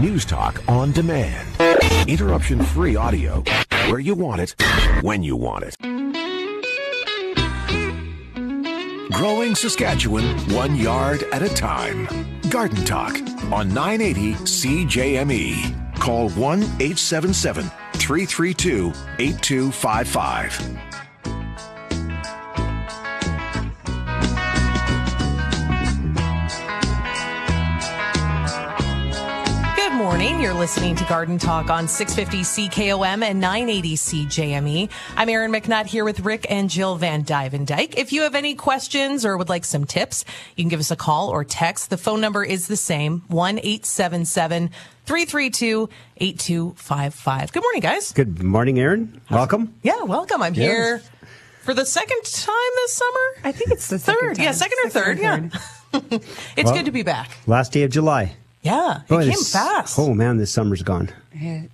News Talk on demand. Interruption-free audio. Where you want it, when you want it. Growing Saskatchewan 1 yard at a time. Garden Talk on 980 CJME. Call 1-877-332-8255. Morning. You're listening to Garden Talk on 650 CKOM and 980 CJME. I'm Aaron McNutt here with Rick and Jill Van Duyvendyk. If you have any questions or would like some tips, you can give us a call or text. The phone number is the same, 1-877-332-8255. Good morning, guys. Good morning, Aaron. Welcome. Yeah, welcome. I'm here for the second time this summer. I think it's the third. Time. Yeah, second or third. Yeah. It's good to be back. Last day of July. Yeah, it came fast. Oh, man, this summer's gone.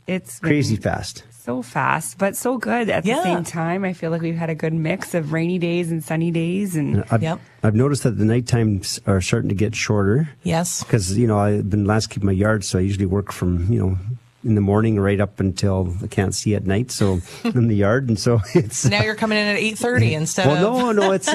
It's crazy fast. So fast, but so good at the same time. I feel like we've had a good mix of rainy days and sunny days. And I've noticed that the night times are starting to get shorter. Yes. Because, you know, I've been landscaping my yard, so I usually work from, you know, in the morning right up until I can't see at night, so in the yard, and so it's... Now you're coming in at 8:30 instead of... Well, no, it's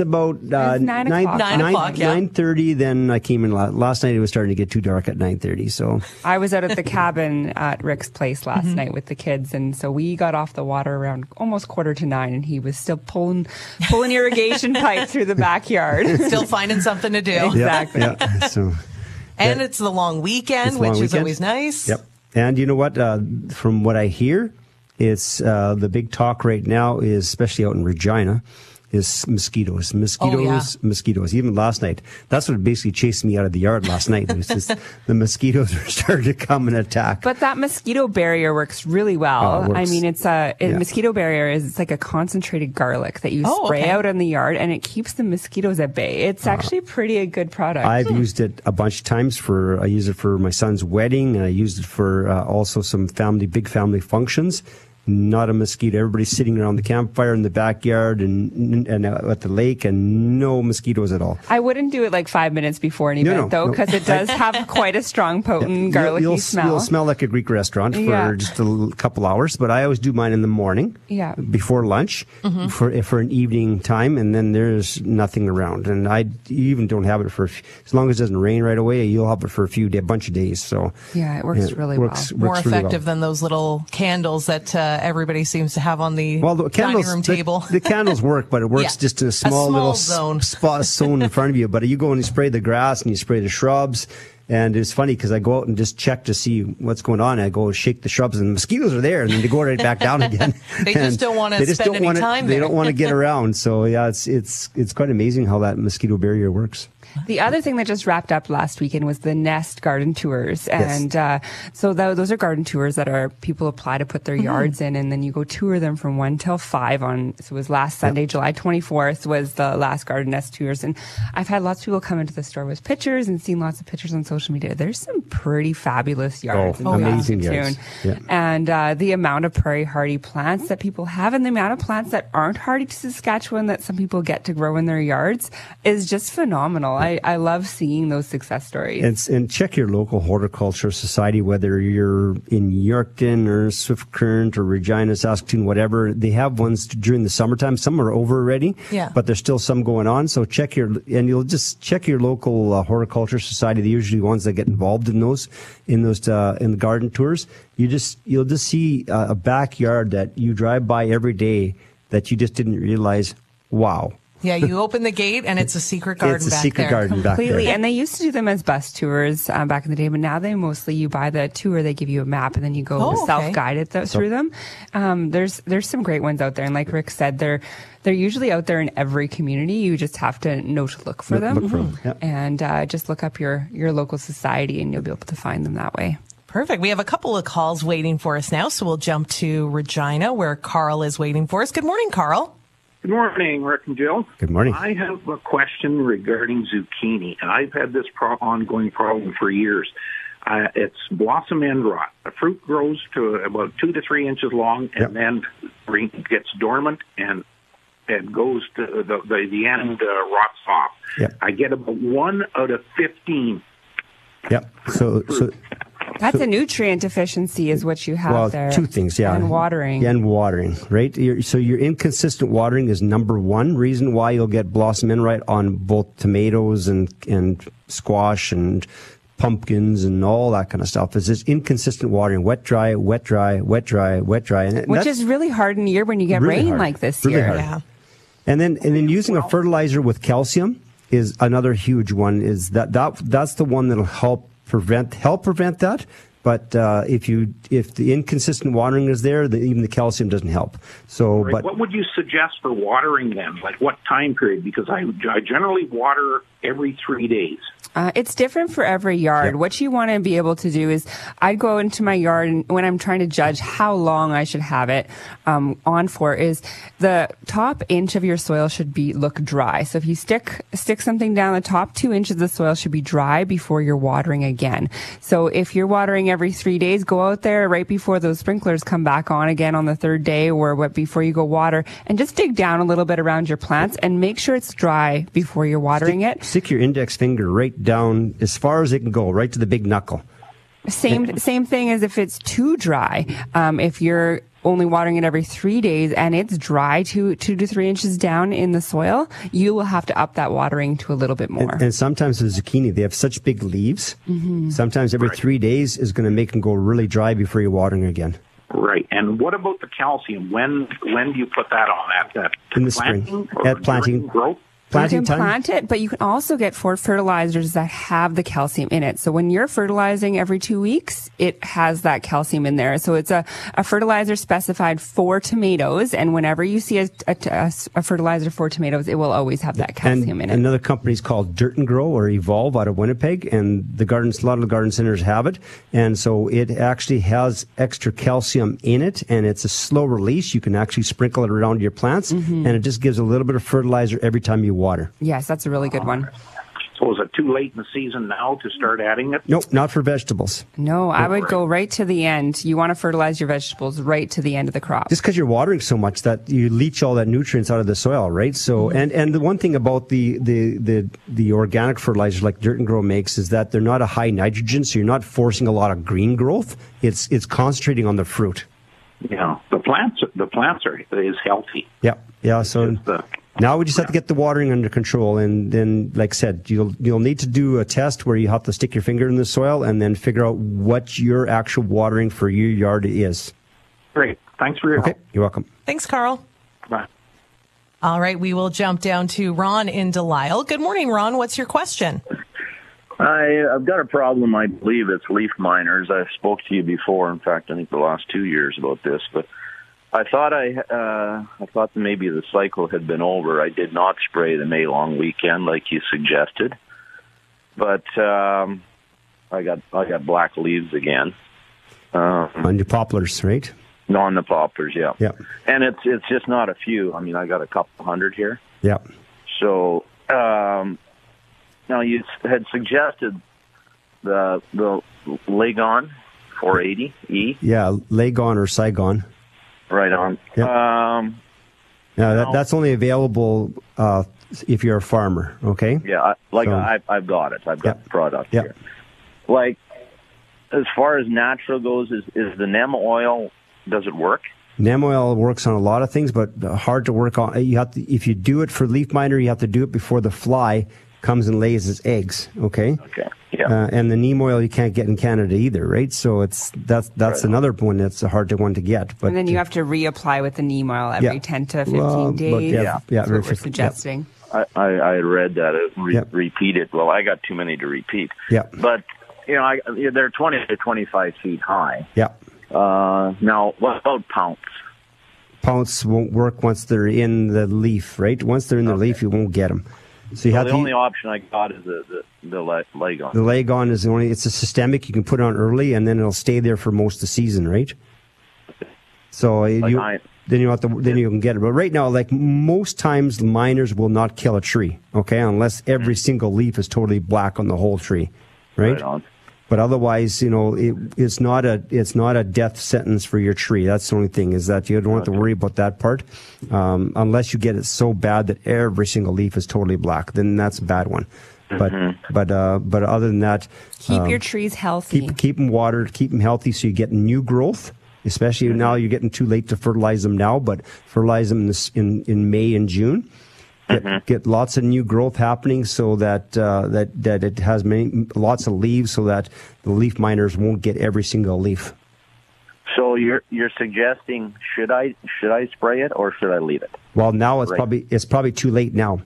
about... It's 9 o'clock, yeah. 9:30, then I came in... Last night it was starting to get too dark at 9:30, so... I was out at the cabin at Rick's place last night with the kids, and so we got off the water around almost 9:15, and he was still pulling irrigation pipe through the backyard. Still finding something to do. Exactly. Yeah. So, and it's the long weekend, which is always nice. Yep. And you know what, from what I hear, it's the big talk right now is, especially out in Regina, is mosquitoes. Mosquitoes, even last night. That's what basically chased me out of the yard last night. It was just the mosquitoes are starting to come and attack. But that mosquito barrier works really well. I mean, mosquito barrier is like a concentrated garlic that you spray out in the yard, and it keeps the mosquitoes at bay. It's actually pretty a good product. I've used it a bunch of times. I used it for my son's wedding, and I used it for also some big family functions. Not a mosquito. Everybody's sitting around the campfire in the backyard and at the lake, and no mosquitoes at all. I wouldn't do it like 5 minutes before an event, though, because it does have quite a strong, potent, garlicky smell. You'll smell like a Greek restaurant for just a couple hours, but I always do mine in the morning, before lunch, for an evening time, and then there's nothing around. And I even don't have it as long as it doesn't rain right away. You'll have it for a bunch of days. So yeah, it works really well. More effective than those little candles that everybody seems to have on the dining room table. The candles work, but it works just in a small little spot zone in front of you. But you go and you spray the grass and you spray the shrubs. And it's funny because I go out and just check to see what's going on. I go shake the shrubs and the mosquitoes are there, and then they go right back down again. They just don't want to spend any time there. They don't want to get around. So yeah, it's quite amazing how that mosquito barrier works. The other thing that just wrapped up last weekend was the Nest garden tours. And so those are garden tours that are people apply to put their yards in, and then you go tour them from 1 till 5 on, so it was last Sunday, July 24th was the last Garden Nest tours. And I've had lots of people come into the store with pictures and seen lots of pictures on social media. There's some pretty fabulous yards in amazing yards. Yeah. And the amount of prairie hardy plants that people have and the amount of plants that aren't hardy to Saskatchewan that some people get to grow in their yards is just phenomenal. I love seeing those success stories. And check your local horticulture society, whether you're in Yorkton or Swift Current or Regina, Saskatoon, whatever. They have ones during the summertime. Some are over already, but there's still some going on. So check your local horticulture society. They're usually ones that get involved in the garden tours. You'll just see a backyard that you drive by every day that you just didn't realize. Wow. Yeah, you open the gate and it's a secret garden back there. It's a secret garden back there. Completely. And they used to do them as bus tours back in the day, but now they mostly, you buy the tour, they give you a map, and then you go self-guided through them. There's some great ones out there. And like Rick said, they're usually out there in every community. You just have to know to look for them. And just look up your local society and you'll be able to find them that way. Perfect. We have a couple of calls waiting for us now, so we'll jump to Regina where Carl is waiting for us. Good morning, Carl. Good morning, Rick and Jill. Good morning. I have a question regarding zucchini, and I've had this ongoing problem for years. It's blossom end rot. The fruit grows to about 2 to 3 inches long, and then gets dormant, and it goes to the end rots off. Yep. I get about 1 out of 15. Yep. So That's a nutrient deficiency is what you have there. Well, two things, yeah. And watering. And watering, right? So your inconsistent watering is number one reason why you'll get blossom end rot on both tomatoes and squash and pumpkins and all that kind of stuff is this inconsistent watering, wet, dry, wet, dry, wet, dry, wet, dry. And which is really hard in a year when you get rain like this year. Yeah. And then using a fertilizer with calcium is another huge one. Is that's the one that'll help prevent that. But if the inconsistent watering is there, even the calcium doesn't help. So, right. But what would you suggest for watering them? Like what time period? Because I generally water every 3 days. It's different for every yard. Yep. What you want to be able to do is I go into my yard and when I'm trying to judge how long I should have it on for is the top inch of your soil should look dry. So if you stick something down, the top 2 inches of the soil should be dry before you're watering again. So if you're watering every 3 days, go out there right before those sprinklers come back on again on the third day or before you go water and just dig down a little bit around your plants and make sure it's dry before you're watering it. Stick your index finger right down as far as it can go, right to the big knuckle. Same thing as if it's too dry. If you're only watering it every 3 days and it's dry 2 to 3 inches down in the soil, you will have to up that watering to a little bit more. And sometimes the zucchini, they have such big leaves. Mm-hmm. Sometimes every 3 days is going to make them go really dry before you're watering again. Right. And what about the calcium? When do you put that on? In the spring. At planting. Growth? You can plant it, but you can also get fertilizers that have the calcium in it. So when you're fertilizing every 2 weeks, it has that calcium in there. So it's a fertilizer specified for tomatoes, and whenever you see a fertilizer for tomatoes, it will always have that calcium in it. Another company is called Dirt and Grow or Evolve out of Winnipeg, and a lot of the garden centers have it. And so it actually has extra calcium in it, and it's a slow release. You can actually sprinkle it around your plants, mm-hmm. and it just gives a little bit of fertilizer every time you water. Yes, that's a really good one. So is it too late in the season now to start adding it? Nope, not for vegetables. No, I would go right to the end. You want to fertilize your vegetables right to the end of the crop. Just because you're watering so much that you leach all that nutrients out of the soil, right? So, mm-hmm. and the one thing about the organic fertilizers like Dirt and Grow makes is that they're not a high nitrogen, so you're not forcing a lot of green growth. It's concentrating on the fruit. Yeah, the plants is healthy. Yeah. So. Now we just have to get the watering under control, and then, like I said, you'll need to do a test where you have to stick your finger in the soil and then figure out what your actual watering for your yard is. Great. Thanks for your help. Okay. You're welcome. Thanks, Carl. Bye. All right. We will jump down to Ron in Delisle. Good morning, Ron. What's your question? I've got a problem. I believe it's leaf miners. I spoke to you before. In fact, I think the last 2 years about this, but I thought I thought maybe the cycle had been over. I did not spray the May-long weekend like you suggested, but I got black leaves again. On the poplars, right? No, on the poplars, yeah. Yeah. And it's just not a few. I mean, I got a couple hundred here. Yeah. So now you had suggested the Lagon 480E. Yeah, Lagon or Saigon. Right on. Yep. Now that's only available if you're a farmer, okay? Yeah, I've got it. I've got the product here. Like, as far as natural goes, is the neem oil, does it work? Neem oil works on a lot of things, but hard to work on. If you do it for leaf miner, you have to do it before the fly comes and lays its eggs, okay? Okay. Yeah. And the neem oil you can't get in Canada either, right? So that's another one that's a hard one to get. But and then you have to reapply with the neem oil every 10 to 15 days. That's what we're suggesting. Yeah. I read that. Repeat it. Well, I got too many to repeat. Yeah. But, you know, they're 20 to 25 feet high. Yeah. Now, what about pounce? Pounce won't work once they're in the leaf, right? Once they're in the leaf, you won't get them. So the only option I got is the Lagon. The Lagon is the only. It's a systemic. You can put on early, and then it'll stay there for most of the season, right? So you can get it. But right now, like most times, miners will not kill a tree, okay, unless every single leaf is totally black on the whole tree, right? Right on. But otherwise, you know, it's not a death sentence for your tree. That's the only thing is that you don't have to worry about that part, unless you get it so bad that every single leaf is totally black. Then that's a bad one. But other than that, keep your trees healthy. Keep them watered, keep them healthy, so you get new growth. Especially now, you're getting too late to fertilize them now, but fertilize them in May and June. Get lots of new growth happening, so that that it has lots of leaves, so that the leaf miners won't get every single leaf. So you're suggesting, should I spray it or should I leave it? Well, now it's probably too late now.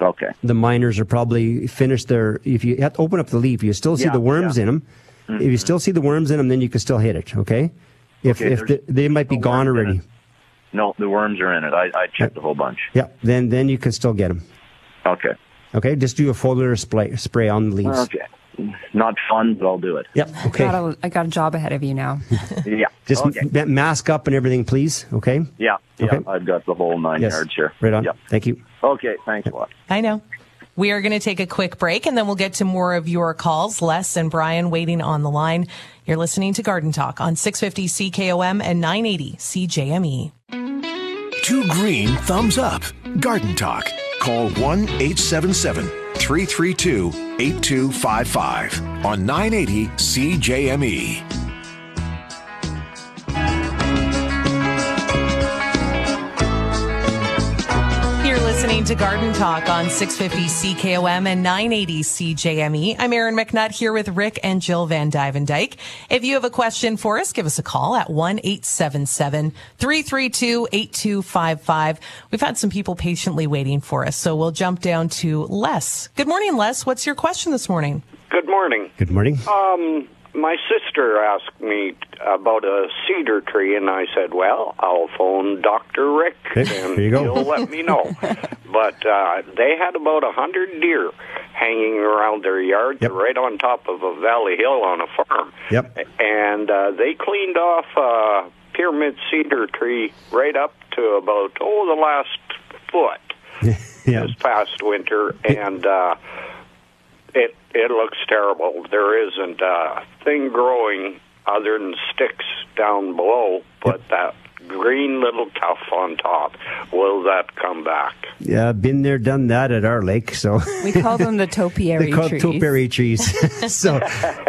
Okay. The miners are probably finished their. If you have to open up the leaf, you still see the worms in them. If you still see the worms in them, then you can still hit it. Okay. If they might be gone already. No, the worms are in it. I checked a whole bunch. Yeah, then you can still get them. Okay. Okay, just do a foliar spray on the leaves. Okay. Not fun, but I'll do it. Yep. Okay. I got a job ahead of you now. Yeah. Just mask up and everything, please. Okay. Yeah. Yeah. Okay. I've got the whole nine yards here. Right on. Yep. Thank you. Okay. Thanks a lot. I know. We are going to take a quick break, and then we'll get to more of your calls. Les and Brian waiting on the line. You're listening to Garden Talk on 650 CKOM and 980 CJME. Two green thumbs up. Garden Talk. Call 1-877-332-8255 on 980 CJME. To Garden Talk on 650 CKOM and 980 CJME. I'm Aaron McNutt here with Rick and Jill Van Duyvendyk. If you have a question for us, give us a call at 1-877-332-8255. We've had some people patiently waiting for us, so we'll jump down to Les. Good morning, Les. What's your question this morning? Good morning. Good morning. My sister asked me about a cedar tree, and I said, well, I'll phone Dr. Rick, and he'll let me know. But they had about 100 deer hanging around their yard right on top of a valley hill on a farm. Yep. And they cleaned off a pyramid cedar tree right up to about, the last foot this past winter, and... It looks terrible. There isn't a thing growing other than sticks down below, but that green little tuft on top, will that come back? Yeah, been there, done that at our lake. So we call them the topiary trees. So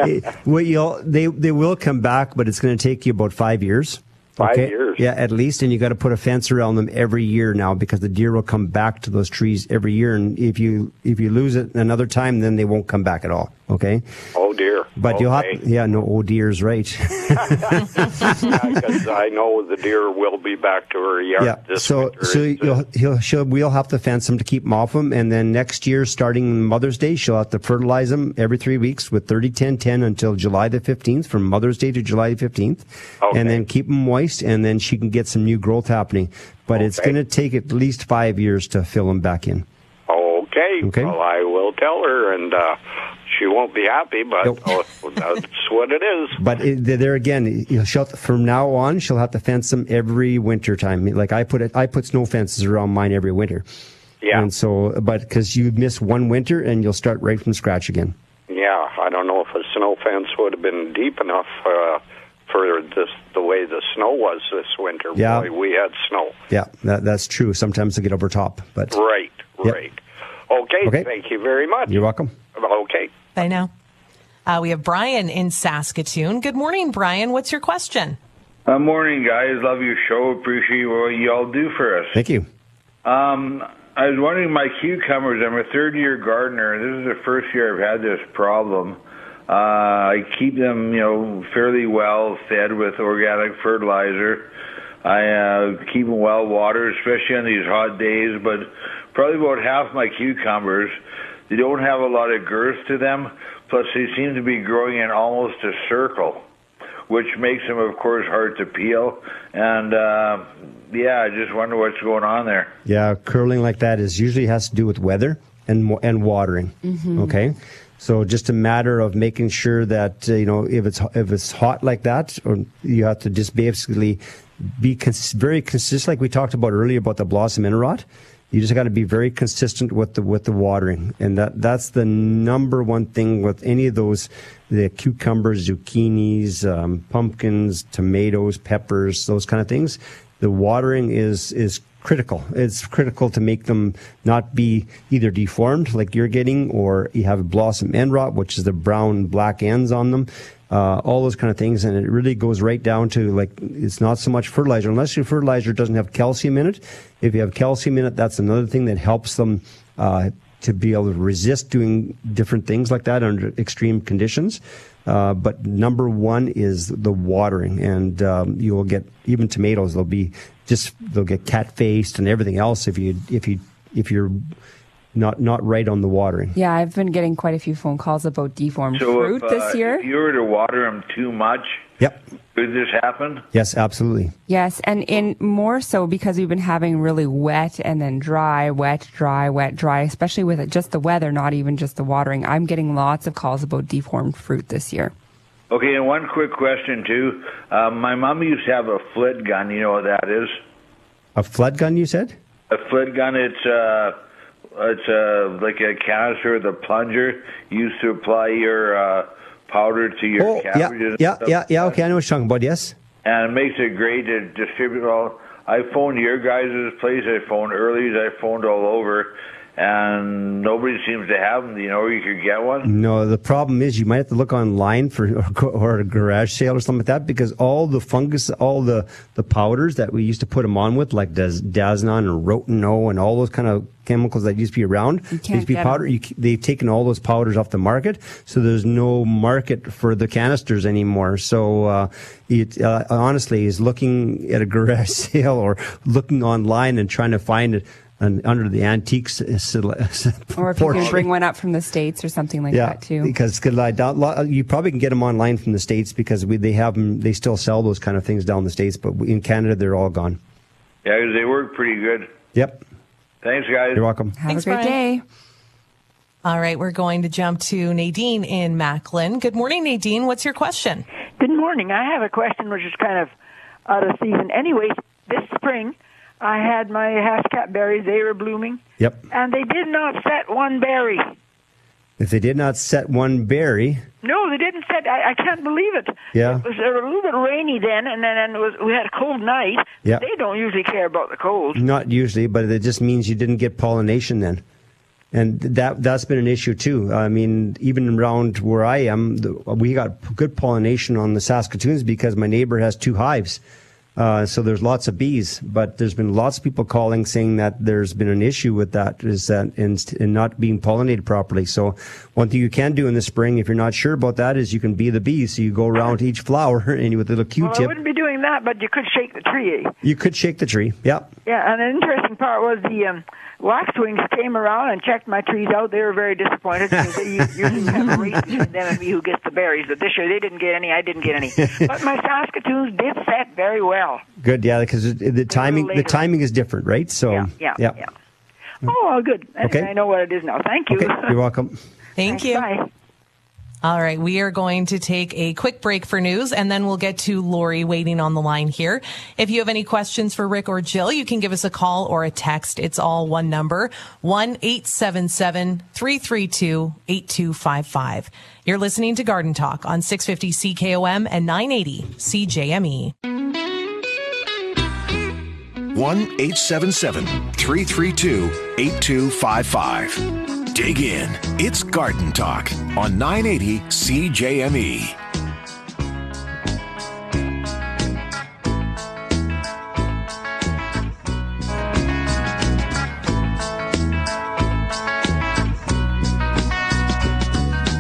they will come back, but it's going to take you about 5 years. 5 years. Yeah, at least, and you got to put a fence around them every year now, because the deer will come back to those trees every year, and if you lose it another time, then they won't come back at all. Okay. Oh dear. But you'll have oh dear's right. Because I know the deer will be back to her yard. Yeah. We'll have to fence them to keep them off them, and then next year, starting Mother's Day, she'll have to fertilize them every 3 weeks with 30-10-10 until July the 15th, from Mother's Day to July the 15th, and then keep them moist. And then she can get some new growth happening. But it's going to take at least 5 years to fill them back in. Okay. Well, I will tell her, and she won't be happy, but that's what it is. But there again, from now on, she'll have to fence them every winter time. Like I put snow fences around mine every winter. Yeah. And so, but because you miss one winter, and you'll start right from scratch again. Yeah, I don't know if a snow fence would have been deep enough. For the way the snow was this winter, boy, we had snow. Yeah, that's true. Sometimes they get over top, but right. Okay, thank you very much. You're welcome. Okay, bye now. We have Brian in Saskatoon. Good morning, Brian. What's your question? Morning, guys. Love your show. Appreciate what you all do for us. Thank you. I was wondering, my cucumbers. I'm a third-year gardener. This is the first year I've had this problem. I keep them, fairly well fed with organic fertilizer. I keep them well watered, especially on these hot days. But probably about half my cucumbers, they don't have a lot of girth to them. Plus, they seem to be growing in almost a circle, which makes them, of course, hard to peel. And I just wonder what's going on there. Yeah, curling like that usually has to do with weather and watering. Mm-hmm. Okay. So just a matter of making sure that if it's hot like that, or you have to just basically be very consistent, like we talked about earlier about the blossom end rot. You just got to be very consistent with the watering, and that's the number one thing with any of the cucumbers, zucchinis, pumpkins, tomatoes, peppers, those kind of things. The watering is critical. It's critical to make them not be either deformed like you're getting, or you have blossom end rot, which is the brown black ends on them, all those kind of things. And it really goes right down to, like, it's not so much fertilizer, unless your fertilizer doesn't have calcium in it. If you have calcium in it, that's another thing that helps them to be able to resist doing different things like that under extreme conditions. But number one is the watering, and you will get, even tomatoes, they'll get cat faced and everything else if you're not right on the watering. Yeah, I've been getting quite a few phone calls about deformed fruit this year. If you were to water them too much, yep, could this happen? Yes, absolutely. Yes, and in more so because we've been having really wet and then dry, wet, dry, wet, dry, especially with it, just the weather, not even just the watering. I'm getting lots of calls about deformed fruit this year. Okay, and one quick question, too. My mom used to have a flit gun. You know what that is? A flit gun, you said? A flit gun, it's like a canister, the plunger, used to apply your powder to your cabbages. Yeah, okay, I know what you're talking about, yes. And it makes it great to distribute all. I phoned your guys' place, I phoned Early's, I phoned all over, and nobody seems to have them. Do you know where you could get one? No, the problem is you might have to look online for or a garage sale or something like that, because all the fungus, all the powders that we used to put them on with, like Das-Daznon and Roten-O and all those kind of chemicals that used to be around, used to be powder. They've taken all those powders off the market, so there's no market for the canisters anymore. So it honestly is looking at a garage sale or looking online and trying to find it. And under the antiques, or if you can bring one up from the States or something like that too, because you probably can get them online from the States, because they have them. They still sell those kind of things down in the States, but in Canada they're all gone. Yeah, they work pretty good. Yep. Thanks, guys. You're welcome. Thanks, have a great day. All right, we're going to jump to Nadine in Macklin. Good morning, Nadine. What's your question? Good morning. I have a question which is kind of out of season. Anyway, this spring, I had my hascap berries. They were blooming. Yep. And they did not set one berry. If they did not set one berry? No, they didn't set. I can't believe it. Yeah. It was a little bit rainy then, and then we had a cold night. Yeah. They don't usually care about the cold. Not usually, but it just means you didn't get pollination then. And that's been an issue too. I mean, even around where I am, we got good pollination on the Saskatoons because my neighbor has two hives. So there's lots of bees, but there's been lots of people calling saying that there's been an issue with that, is that in not being pollinated properly. So one thing you can do in the spring, if you're not sure about that, is you can be the bee. So you go around each flower and with a little Q-tip. Well, I wouldn't be doing that, but you could shake the tree. You could shake the tree, yeah. Yeah, and an interesting part was the waxwings came around and checked my trees out. They were very disappointed because they usually have a race between them and me who gets the berries. But this year they didn't get any. I didn't get any. But my Saskatoons did set very well. Good, yeah, because the timing is different, right? So yeah. Oh, well, good. Okay. I know what it is now. Thank you. Okay. You're welcome. Thank you. Bye. All right, we are going to take a quick break for news, and then we'll get to Lori waiting on the line here. If you have any questions for Rick or Jill, you can give us a call or a text. It's all one number, 1-877-332-8255. You're listening to Garden Talk on 650 CKOM and 980 CJME. 1-877-332-8255. Dig in. It's Garden Talk on 980 CJME.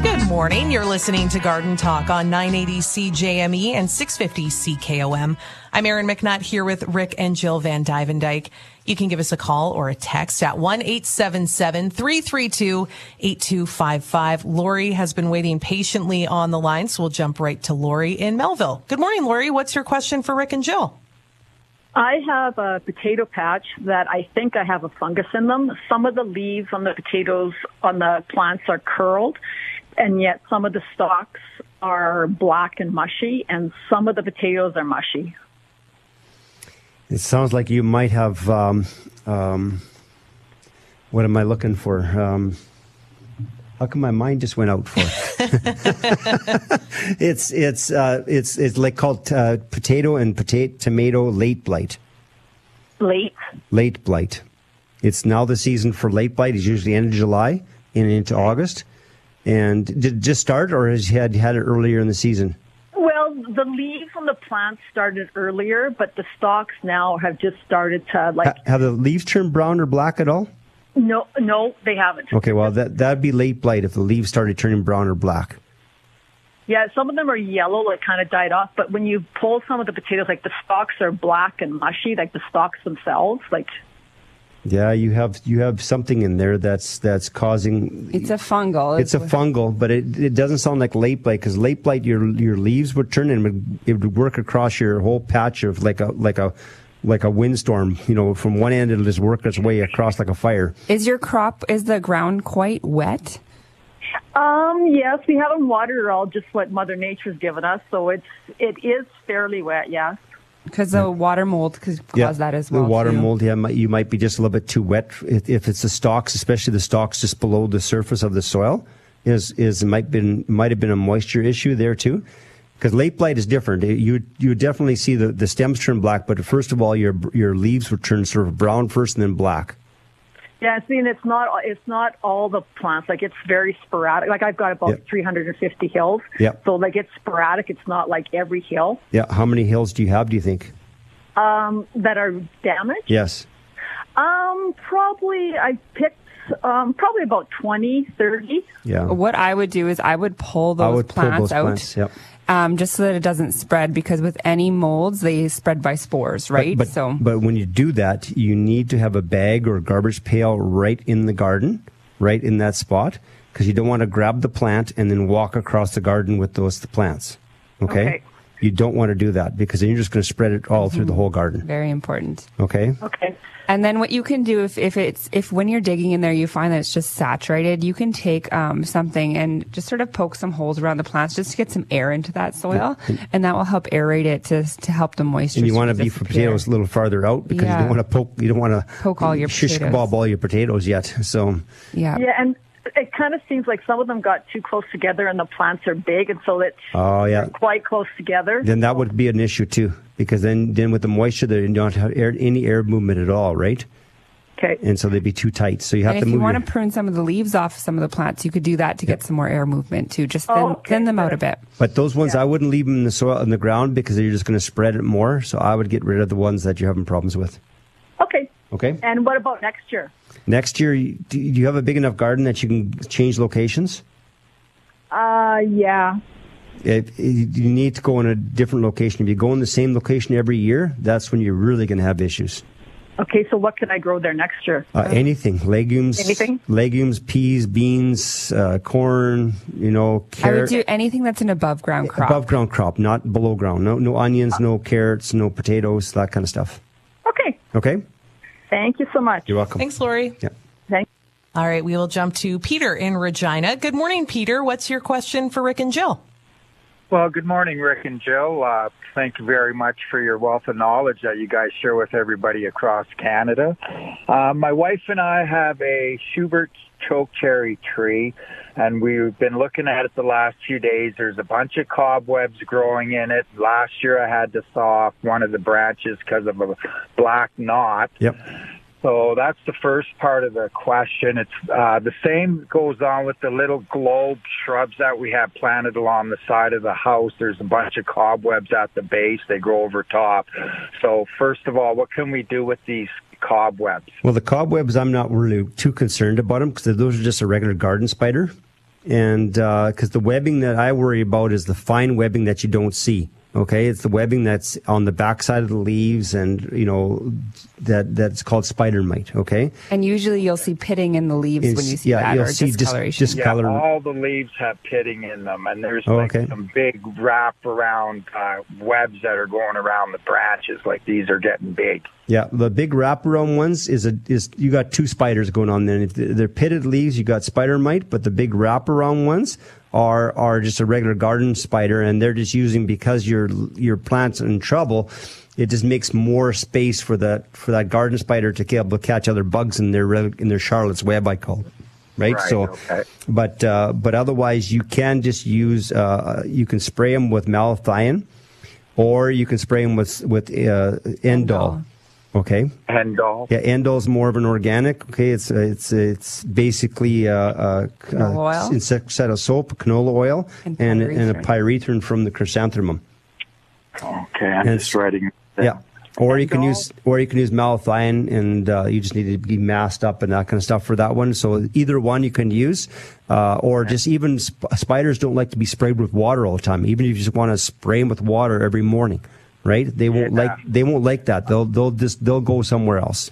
Good morning. You're listening to Garden Talk on 980 CJME and 650 CKOM. I'm Aaron McNutt here with Rick and Jill Van Duyvendyk. You can give us a call or a text at 1-877-332-8255. Lori has been waiting patiently on the line, so we'll jump right to Lori in Melville. Good morning, Lori. What's your question for Rick and Jill? I have a potato patch that I think I have a fungus in them. Some of the leaves on the potatoes on the plants are curled, and yet some of the stalks are black and mushy, and some of the potatoes are mushy. It sounds like you might have, what am I looking for? How come my mind just went out for it? It's like called potato and tomato late blight. Late. Late blight. It's now the season for late blight. It's usually end of July and into August. And did it just start, or has had it earlier in the season? Well, the leaves on the plants started earlier, but the stalks now have just started to like. Have the leaves turned brown or black at all? No, they haven't. Okay, well, that'd be late blight if the leaves started turning brown or black. Yeah, some of them are yellow, like kind of died off. But when you pull some of the potatoes, like the stalks are black and mushy, like the stalks themselves, like. Yeah, you have something in there that's causing. It's a fungal. It's a fungal, but it doesn't sound like late blight, because late blight your leaves would turn and it would work across your whole patch of like a windstorm, you know, from one end it'll just work its way across like a fire. Is the ground quite wet? Yes, we haven't watered at all, just what Mother Nature's given us, so it is fairly wet, yes. Because the water mold could cause that as well. The water mold, you might be just a little bit too wet. If it's the stalks, especially the stalks just below the surface of the soil, might have been a moisture issue there too. Because late blight is different. You definitely see the stems turn black, but first of all, your leaves would turn sort of brown first and then black. Yeah, I mean, it's not all the plants. Like, it's very sporadic. Like, I've got about 350 hills. Yep. So, like, it's sporadic. It's not like every hill. Yeah. How many hills do you have, do you think? That are damaged? Yes. Probably, I picked. Probably about 20, 30. Yeah. What I would do is I would pull those plants out, yep. Just so that it doesn't spread, because with any molds, they spread by spores, right? But when you do that, you need to have a bag or a garbage pail right in the garden, right in that spot, because you don't want to grab the plant and then walk across the garden with those plants, okay? You don't want to do that, because then you're just going to spread it all through the whole garden. Very important. Okay. And then what you can do if when you're digging in there you find that it's just saturated, you can take something and just sort of poke some holes around the plants just to get some air into that soil, and that will help aerate it to help the moisture. And you want to be for potatoes a little farther out, because you don't want to poke all your shish kebab all your potatoes yet. So and it kind of seems like some of them got too close together, and the plants are big, and so it's quite close together. Then that would be an issue too, because then with the moisture, they don't have any air movement at all, right? Okay. And so they'd be too tight. So you have to move. If you want to prune some of the leaves off some of the plants, you could do that to get some more air movement too. Just thin them out a bit. But those ones, I wouldn't leave them in the soil in the ground, because you're just going to spread it more. So I would get rid of the ones that you're having problems with. Okay. And what about next year? Next year, do you have a big enough garden that you can change locations? Yeah. You need to go in a different location. If you go in the same location every year, that's when you're really going to have issues. Okay, so what can I grow there next year? Anything. Legumes. Anything? Legumes, peas, beans, corn, carrot. I would do anything that's an above-ground crop. Above-ground crop, not below-ground. No onions, no carrots, no potatoes, that kind of stuff. Okay? Thank you so much. You're welcome. Thanks, Lori. Yeah. Thanks. All right, we will jump to Peter in Regina. Good morning, Peter. What's your question for Rick and Jill? Well, good morning, Rick and Jill. Thank you very much for your wealth of knowledge that you guys share with everybody across Canada. My wife and I have a Schubert chokecherry tree, and we've been looking at it the last few days. There's a bunch of cobwebs growing in it. Last year I had to saw off one of the branches because of a black knot. Yep. So that's the first part of the question. It's the same goes on with the little globe shrubs that we have planted along the side of the house. There's a bunch of cobwebs at the base. They grow over top. So first of all, what can we do with these cobwebs? Well, the cobwebs, I'm not really too concerned about them, because those are just a regular garden spider. And because the webbing that I worry about is the fine webbing that you don't see. Okay, it's the webbing that's on the backside of the leaves, and that's called spider mite. Okay, and usually you'll see pitting in the leaves when you see that, or discoloration. All the leaves have pitting in them, and there's some big wrap-around webs that are going around the branches. Like, these are getting big. Yeah, the big wrap-around ones is you got two spiders going on there. If they're pitted leaves, you got spider mite, but the big wrap-around ones are just a regular garden spider, and they're just using, because your plant's in trouble, it just makes more space for that garden spider to be able to catch other bugs in their Charlotte's Web, I call it. Right? So, but otherwise you can just use you can spray them with malathion, or you can spray them with Andol. Okay. Andol. Yeah, Andol's more of an organic. Okay, it's basically a insecticide of soap, canola oil, and a pyrethrin from the chrysanthemum. Okay, I'm just writing that. Yeah. Or you can use malathion, and you just need to be masked up and that kind of stuff for that one. So either one you can use, spiders don't like to be sprayed with water all the time. Even if you just want to spray them with water every morning, right? They won't like that. They'll go somewhere else.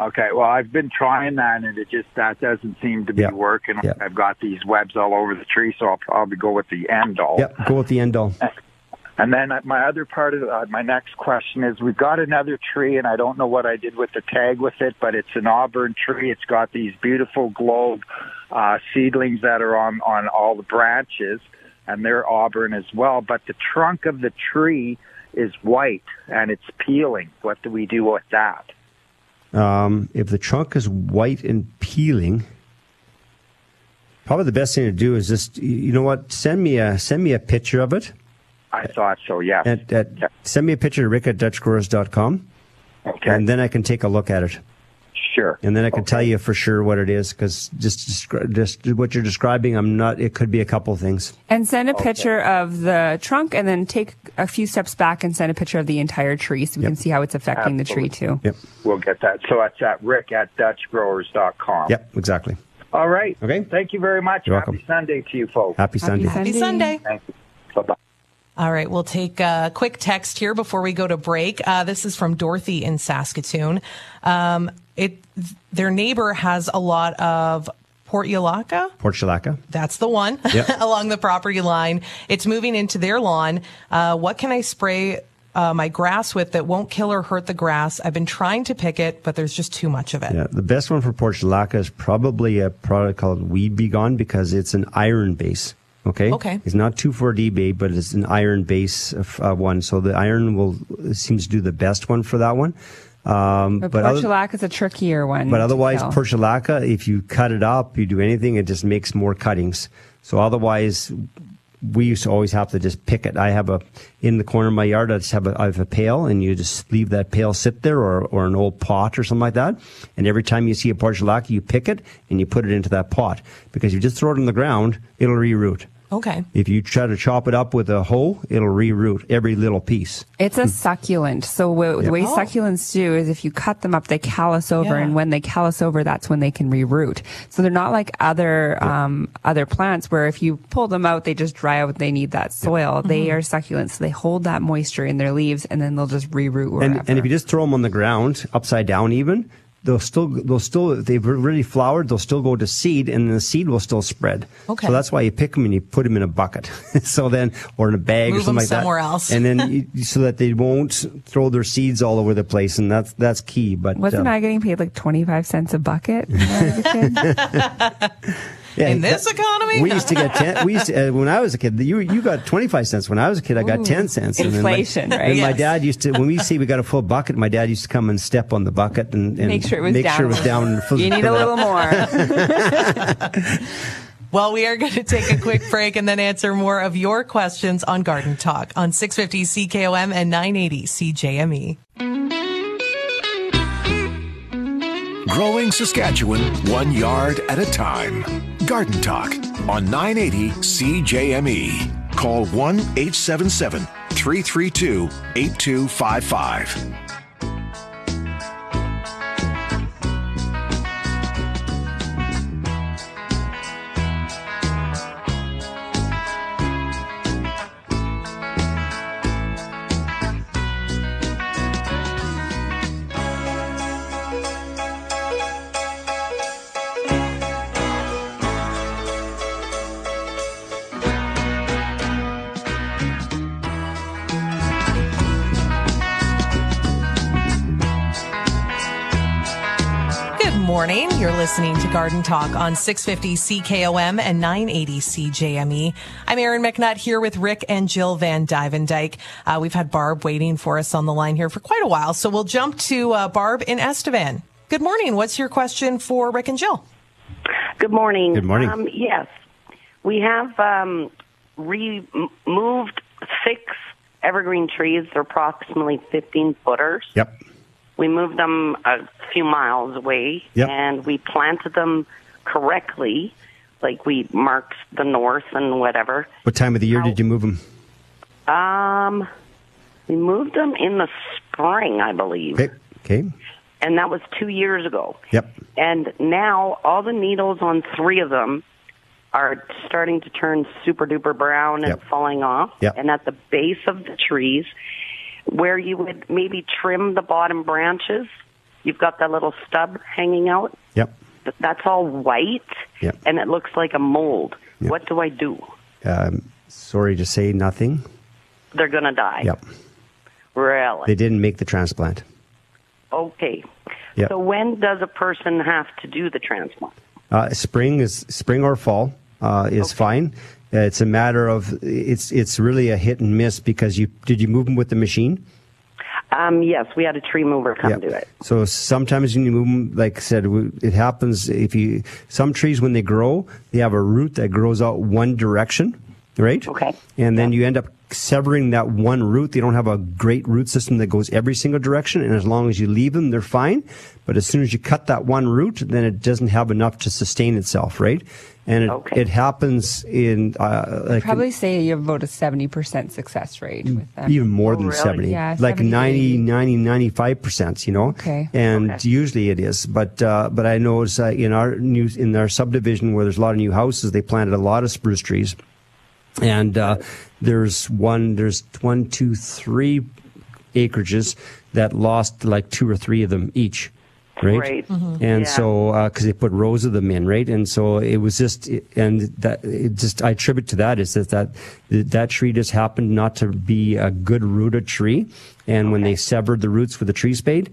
Okay. Well, I've been trying that, and that doesn't seem to be working. Yeah. I've got these webs all over the tree, so I'll probably go with the Andol. Yep. Go with the Andol. And then my other part of my next question is, we've got another tree, and I don't know what I did with the tag with it, but it's an auburn tree. It's got these beautiful globe seedlings that are on all the branches, and they're auburn as well. But the trunk of the tree is white, and it's peeling. What do we do with that? If the trunk is white and peeling, probably the best thing to do is just, you know what, send me a picture of it. I thought so, yeah. Send me a picture to rick@dutchgrowers.com, okay. And then I can take a look at it. Sure. And then I can tell you for sure what it is, because just what you're describing, it could be a couple things. And send a picture of the trunk, and then take a few steps back and send a picture of the entire tree, so we can see how it's affecting the tree, too. Yep. We'll get that. So that's at rick@dutchgrowers.com. Yep, exactly. All right. Okay. Thank you very much. You're welcome. Happy Sunday to you folks. Happy Sunday. Thank you. Bye-bye. All right, we'll take a quick text here before we go to break. This is from Dorothy in Saskatoon. Their neighbor has a lot of portulaca. That's the one. Yep. Along the property line. It's moving into their lawn. What can I spray my grass with that won't kill or hurt the grass? I've been trying to pick it, but there's just too much of it. Yeah, the best one for portulaca is probably a product called Weed Be Gone, because it's an iron base. Okay. It's not 2,4-DB, but it's an iron base one. So the iron seems to do the best one for that one. But portulaca is a trickier one. But otherwise, portulaca, if you cut it up, you do anything, it just makes more cuttings. So otherwise, we used to always have to just pick it. I have in the corner of my yard, I have a pail, and you just leave that pail sit there, or an old pot or something like that. And every time you see a portulaca, you pick it and you put it into that pot, because if you just throw it on the ground, it'll reroot. Okay. If you try to chop it up with a hoe, it'll reroot every little piece. It's a succulent. So the way succulents do is, if you cut them up, they callus over, and when they callus over, that's when they can reroot. So they're not like other plants, where if you pull them out, they just dry out. They need that soil. Mm-hmm. They are succulents. So they hold that moisture in their leaves, and then they'll just reroot wherever. And if you just throw them on the ground, upside down even, they've really flowered, they'll still go to seed, and the seed will still spread. Okay. So that's why you pick them and you put them in a bucket. So then, or in a bag, move or something like that. Move somewhere else. And then, so that they won't throw their seeds all over the place, and that's key. But wasn't I getting paid like 25 cents a bucket? Yeah, in this economy, we used to get when I was a kid. You got 25 cents when I was a kid. I got 10 cents. And inflation, right? And my dad used to, when we got a full bucket, my dad used to come and step on the bucket and make sure it was down. You need a little more. Well, we are going to take a quick break and then answer more of your questions on Garden Talk on 650 CKOM and 980 CJME. Growing Saskatchewan, 1 yard at a time. Garden Talk on 980 CJME. Call 1-877-332-8255. Morning. You're listening to Garden Talk on 650 CKOM and 980 CJME. I'm Aaron McNutt here with Rick and Jill Van Duyvendyk. We've had Barb waiting for us on the line here for quite a while, so we'll jump to Barb in Estevan. Good morning. What's your question for Rick and Jill? Good morning. Good morning. Yes. We have removed 6 evergreen trees. They're approximately 15-footers. Yep. We moved them a few miles away, yep. and we planted them correctly. Like, we marked the north and whatever. What time of the year did you move them? We moved them in the spring, I believe. Okay. And that was 2 years ago. Yep. And now all the needles on three of them are starting to turn super-duper brown and yep. falling off. Yep. And at the base of the trees, where you would maybe trim the bottom branches, you've got that little stub hanging out. Yep. That's all white, yep. and it looks like a mold. Yep. What do I do? Sorry to say nothing. They're going to die. Yep. Really? They didn't make the transplant. Okay. Yep. So when does a person have to do the transplant? Spring or fall is okay. fine. It's a matter of it's really a hit and miss because did you move them with the machine? Yes, we had a tree mover come yep. do it. So sometimes when you move them, like I said, it happens if you some trees when they grow they have a root that grows out one direction, right? Okay. And then yep. you end up severing that one root. They don't have a great root system that goes every single direction, and as long as you leave them, they're fine. But as soon as you cut that one root, then it doesn't have enough to sustain itself, right? And it happens in... like probably say you have about a 70% success rate with them. Even more than 70. Yeah, like 90, 95%, you know? Okay. And usually it is. But I noticed in our subdivision where there's a lot of new houses, they planted a lot of spruce trees. And there's 1, 2, 3 acreages that lost like 2 or 3 of them each. Right, right. Mm-hmm. And so because they put rows of them in, right, and so it was just, and that it just I attribute to that is that tree just happened not to be a good rooted tree, and when they severed the roots with a tree spade,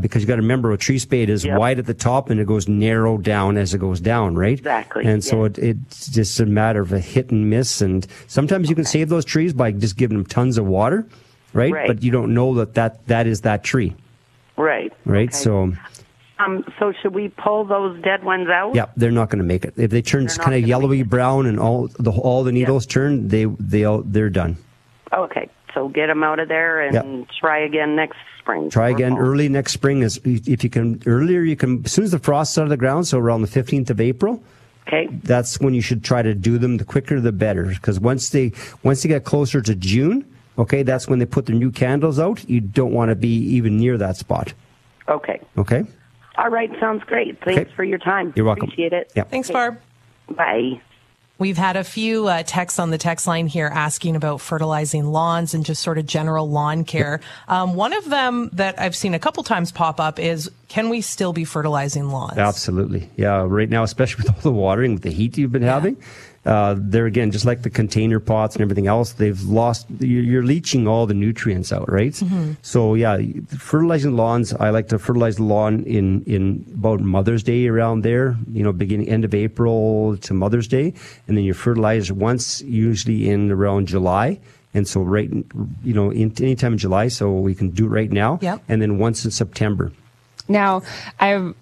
because you got to remember a tree spade is yep. wide at the top and it goes narrow down as it goes down, right? Exactly. And so it's just a matter of a hit and miss, and sometimes you can save those trees by just giving them tons of water, right? But you don't know that is that tree, right? Right. Okay. So. So should we pull those dead ones out? Yeah, they're not going to make it. If they turn kind of yellowy brown and all the needles yep. turn, they're done. Okay, so get them out of there and yep. try again next spring. Try again early next spring is if you can. Earlier you can, as soon as the frost's out of the ground, so around the 15th of April. Okay. That's when you should try to do them. The quicker, the better, because once they get closer to June, okay, that's when they put their new candles out. You don't want to be even near that spot. Okay. Okay. All right, sounds great. Thanks for your time. You're welcome. Appreciate it. Yeah. Thanks, Barb. Bye. We've had a few texts on the text line here asking about fertilizing lawns and just sort of general lawn care. One of them that I've seen a couple times pop up is, can we still be fertilizing lawns? Absolutely. Yeah, right now, especially with all the watering, with the heat you've been having, there again, just like the container pots and everything else, they've lost, you're leaching all the nutrients out, right? Mm-hmm. So yeah, fertilizing lawns, I like to fertilize the lawn in about Mother's Day around there, end of April to Mother's Day. And then you fertilize once, usually in around July. And so any time in July, so we can do it right now. Yep. And then once in September. Now,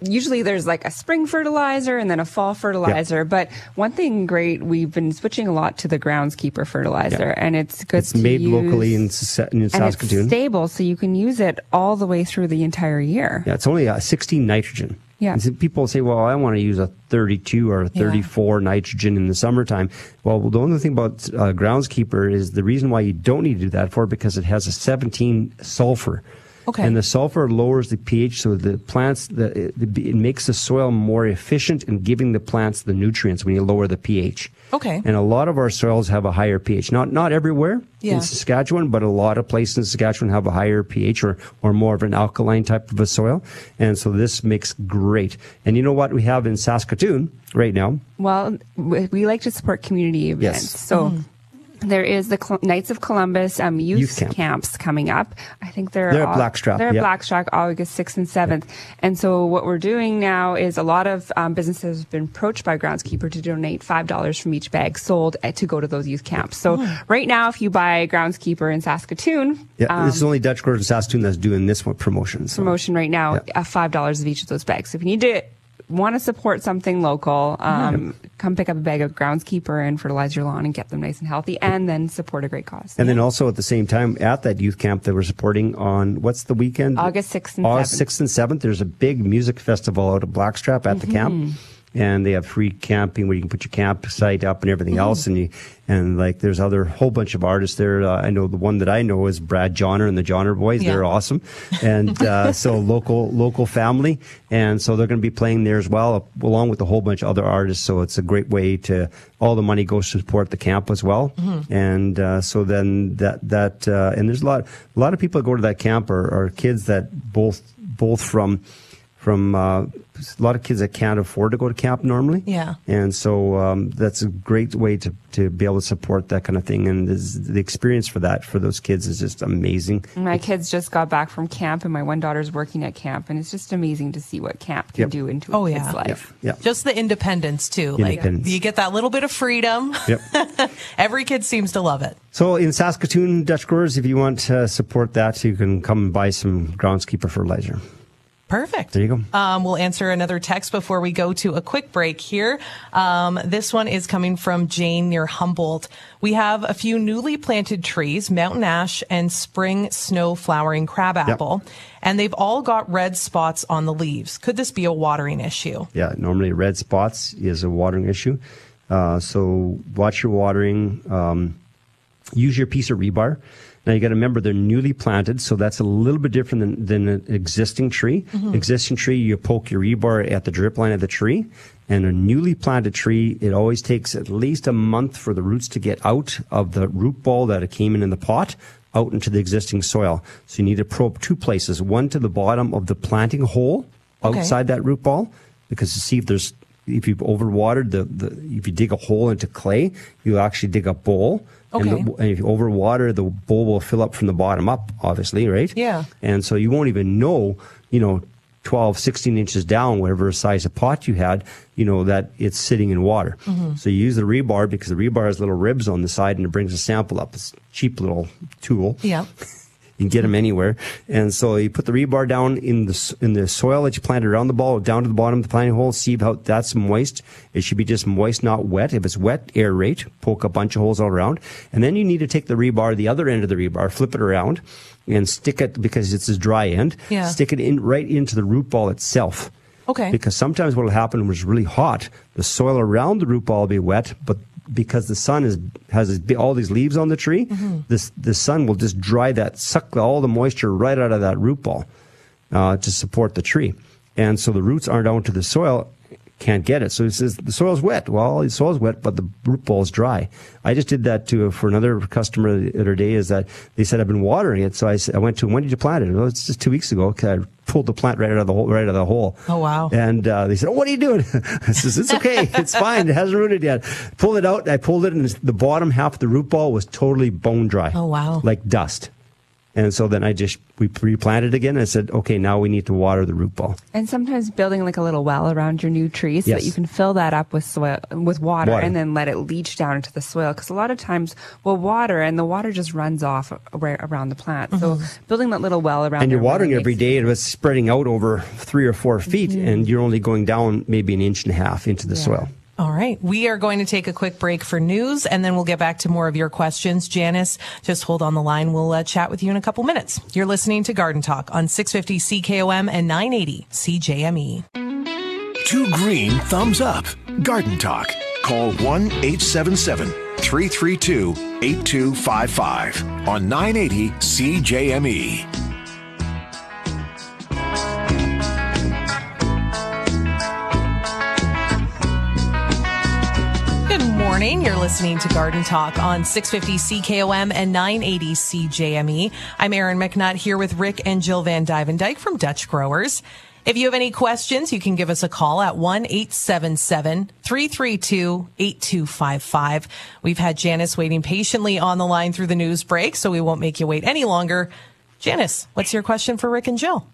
usually there's like a spring fertilizer and then a fall fertilizer, yep. but one thing great, we've been switching a lot to the Groundskeeper fertilizer, yep. and it's good to use. It's made locally in Saskatoon. And it's stable, so you can use it all the way through the entire year. Yeah, it's only 16 nitrogen. Yeah. So people say, well, I want to use a 32 or a 34 nitrogen in the summertime. Well, the only thing about Groundskeeper is the reason why you don't need to do that for because it has a 17 sulfur. Okay. And the sulfur lowers the pH, so the plants, it makes the soil more efficient in giving the plants the nutrients when you lower the pH. Okay. And a lot of our soils have a higher pH. Not everywhere in Saskatchewan, but a lot of places in Saskatchewan have a higher pH or more of an alkaline type of a soil. And so this makes great. And you know what we have in Saskatoon right now? Well, we like to support community events. Yes. So... Mm. There is the Knights of Columbus youth camps coming up. I think they're at Blackstrap. They're at Blackstrap August 6th and 7th. Yep. And so what we're doing now is a lot of businesses have been approached by Groundskeeper to donate $5 from each bag sold to go to those youth camps. So right now, if you buy Groundskeeper in Saskatoon. Yeah, this is only Dutch Growers in Saskatoon that's doing this one promotion. So. Promotion right now, $5 of each of those bags. So if you need to want to support something local, come pick up a bag of Groundskeeper and fertilize your lawn and get them nice and healthy, and then support a great cause. And then also at the same time at that youth camp that we're supporting on, what's the weekend? August 6th and 7th. August 6th and 7th. There's a big music festival out of Blackstrap at the camp. And they have free camping where you can put your campsite up and everything else. And like there's other whole bunch of artists there. I know the one that I know is Brad Johner and the Johner boys. Yeah. They're awesome. And so local family. And so they're going to be playing there as well, along with a whole bunch of other artists. So it's a great way to, all the money goes to support the camp as well. And so then that and there's a lot of people that go to that camp are kids that both from a lot of kids that can't afford to go to camp normally. Yeah. And so that's a great way to be able to support that kind of thing. And the experience for that, for those kids, is just amazing. My kids just got back from camp, and my one daughter's working at camp. And it's just amazing to see what camp can do into a kid's life. Yep. Just the independence, too. Like, you get that little bit of freedom. Yep. Every kid seems to love it. So in Saskatoon, Dutch Growers, if you want to support that, you can come and buy some Groundskeeper fertilizer. Perfect. There you go. We'll answer another text before we go to a quick break here. This one is coming from Jane near Humboldt. We have a few newly planted trees, mountain ash and spring snow flowering crabapple, and they've all got red spots on the leaves. Could this be a watering issue? Yeah, normally red spots is a watering issue. So watch your watering. Use your piece of rebar. Now, you got to remember, they're newly planted, so that's a little bit different than an existing tree. Existing tree, you poke your rebar at the drip line of the tree. And a newly planted tree, it always takes at least a month for the roots to get out of the root ball that it came in the pot, out into the existing soil. So you need to probe two places, one to the bottom of the planting hole outside that root ball, because to see if there's, if you've overwatered, if you dig a hole into clay, you actually dig a bowl. And if you overwater, the bowl will fill up from the bottom up, obviously, right? Yeah. And so you won't even know, 12, 16 inches down, whatever size of pot you had, that it's sitting in water. So you use the rebar, because the rebar has little ribs on the side and it brings a sample up. It's a cheap little tool. Yeah. You can get them anywhere. And so you put the rebar down in the soil that you planted around the ball, down to the bottom of the planting hole, see how that's moist. It should be just moist, not wet. If it's wet, aerate, poke a bunch of holes all around. And then you need to take the rebar, the other end of the rebar, flip it around and stick it, because it's a dry end, stick it in right into the root ball itself. Okay. Because sometimes what will happen when it's really hot, the soil around the root ball will be wet, but because the sun has all these leaves on the tree, the sun will just dry that, suck all the moisture right out of that root ball to support the tree. And so the roots aren't out to the soil, can't get it. So it says the soil's wet. Well, the soil's wet, but the root ball's dry. I just did that for another customer the other day, is that they said, I've been watering it. So I went to him, when did you plant it? Well, it's just 2 weeks ago. I pulled the plant right out of the hole. Oh, wow. And they said, oh, what are you doing? I says, it's okay. It's fine. It hasn't rooted yet. Pulled it out. I pulled it, and the bottom half of the root ball was totally bone dry. Oh, wow. Like dust. And so then we replanted again. I said, okay, now we need to water the root ball. And sometimes building like a little well around your new tree so that you can fill that up with soil, with water. And then let it leach down into the soil. Because a lot of times we'll water and the water just runs off around the plant. So building that little well around. And you're watering every day, and it's spreading out over 3 or 4 feet, and you're only going down maybe an inch and a half into the soil. All right. We are going to take a quick break for news, and then we'll get back to more of your questions. Janice, just hold on the line. We'll chat with you in a couple minutes. You're listening to Garden Talk on 650 CKOM and 980 CJME. Two green thumbs up. Garden Talk. Call 1-877-332-8255 on 980 CJME. You're listening to Garden Talk on 650 CKOM and 980 CJME. I'm Aaron McNutt here with Rick and Jill Van Duyvendyk from Dutch Growers. If you have any questions, you can give us a call at 1-877-332-8255. We've had Janice waiting patiently on the line through the news break, so we won't make you wait any longer. Janice, what's your question for Rick and Jill?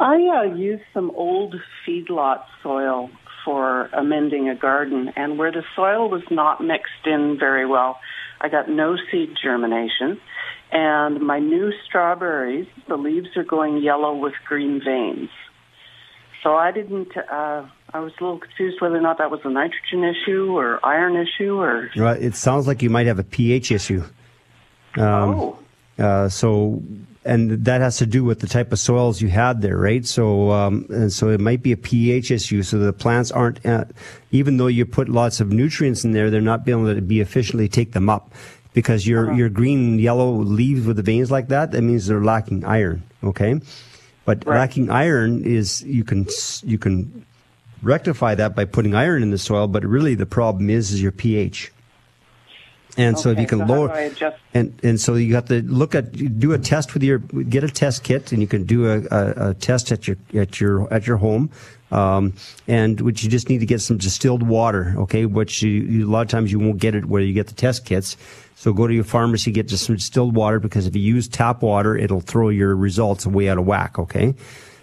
I use some old feedlot soil for amending a garden, and where the soil was not mixed in very well, I got no seed germination, and my new strawberries, the leaves are going yellow with green veins. So I didn't, I was a little confused whether or not that was a nitrogen issue or iron issue or... Well, it sounds like you might have a pH issue. So, and that has to do with the type of soils you had there, right? So, and so it might be a pH issue. So the plants aren't, even though you put lots of nutrients in there, they're not being able to be efficiently take them up because your green yellow leaves with the veins like that. That means they're lacking iron. Okay, but lacking iron is you can rectify that by putting iron in the soil. But really, the problem is your pH. And so if you can lower, and so you have to look at, do a test with your, get a test kit, and you can do a test at your home, and which you just need to get some distilled water, okay, which you a lot of times you won't get it where you get the test kits. So go to your pharmacy, get just some distilled water, because if you use tap water, it'll throw your results way out of whack, okay?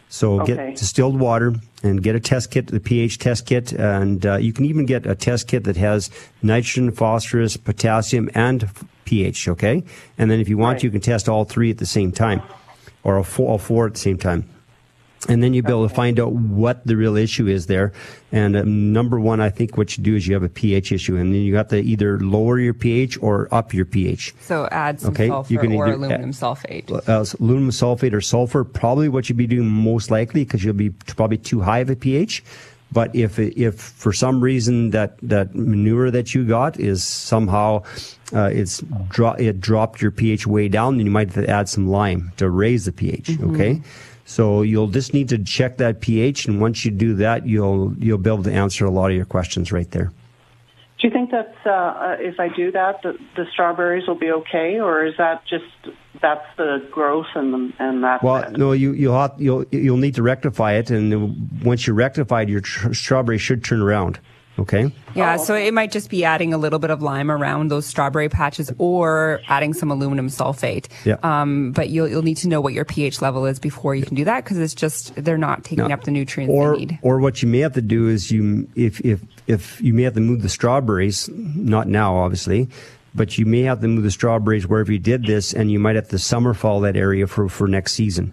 So get distilled water and get a test kit, the pH test kit. And you can even get a test kit that has nitrogen, phosphorus, potassium, and pH, okay? And then if you want, you can test all three at the same time or all four at the same time. And then you'll be able to find out what the real issue is there. And number one, I think what you do is you have a pH issue. And then you have to either lower your pH or up your pH. So add some sulfur or aluminum sulfate. Aluminum sulfate or sulfur, probably what you'd be doing most likely, because you'll be probably too high of a pH. But if for some reason that manure that you got is somehow it dropped your pH way down, then you might have to add some lime to raise the pH, okay? So you'll just need to check that pH, and once you do that, you'll be able to answer a lot of your questions right there. Do you think that if I do that, the strawberries will be okay, or is that just that's the growth and that? Well, no, you'll need to rectify it, and once you rectify it, your strawberry should turn around. Okay. Yeah, so it might just be adding a little bit of lime around those strawberry patches, or adding some aluminum sulfate. Yeah. But you'll need to know what your pH level is before you can do that, because it's just they're not taking up the nutrients they need. Or what you may have to do is if you may have to move the strawberries, not now obviously, but you may have to move the strawberries wherever you did this, and you might have to summer fall that area for next season.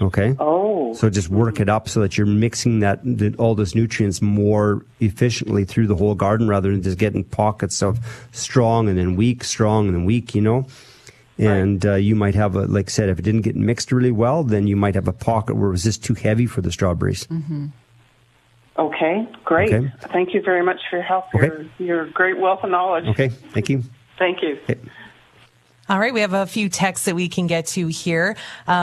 Okay. Oh. So just work it up so that you're mixing that all those nutrients more efficiently through the whole garden, rather than just getting pockets of strong and then weak, strong and then weak, you know. And you might have, like I said, if it didn't get mixed really well, then you might have a pocket where it was just too heavy for the strawberries. Mm-hmm. Okay, great. Okay. Thank you very much for your help, your great wealth of knowledge. Okay, thank you. Thank you. Okay. All right, we have a few texts that we can get to here.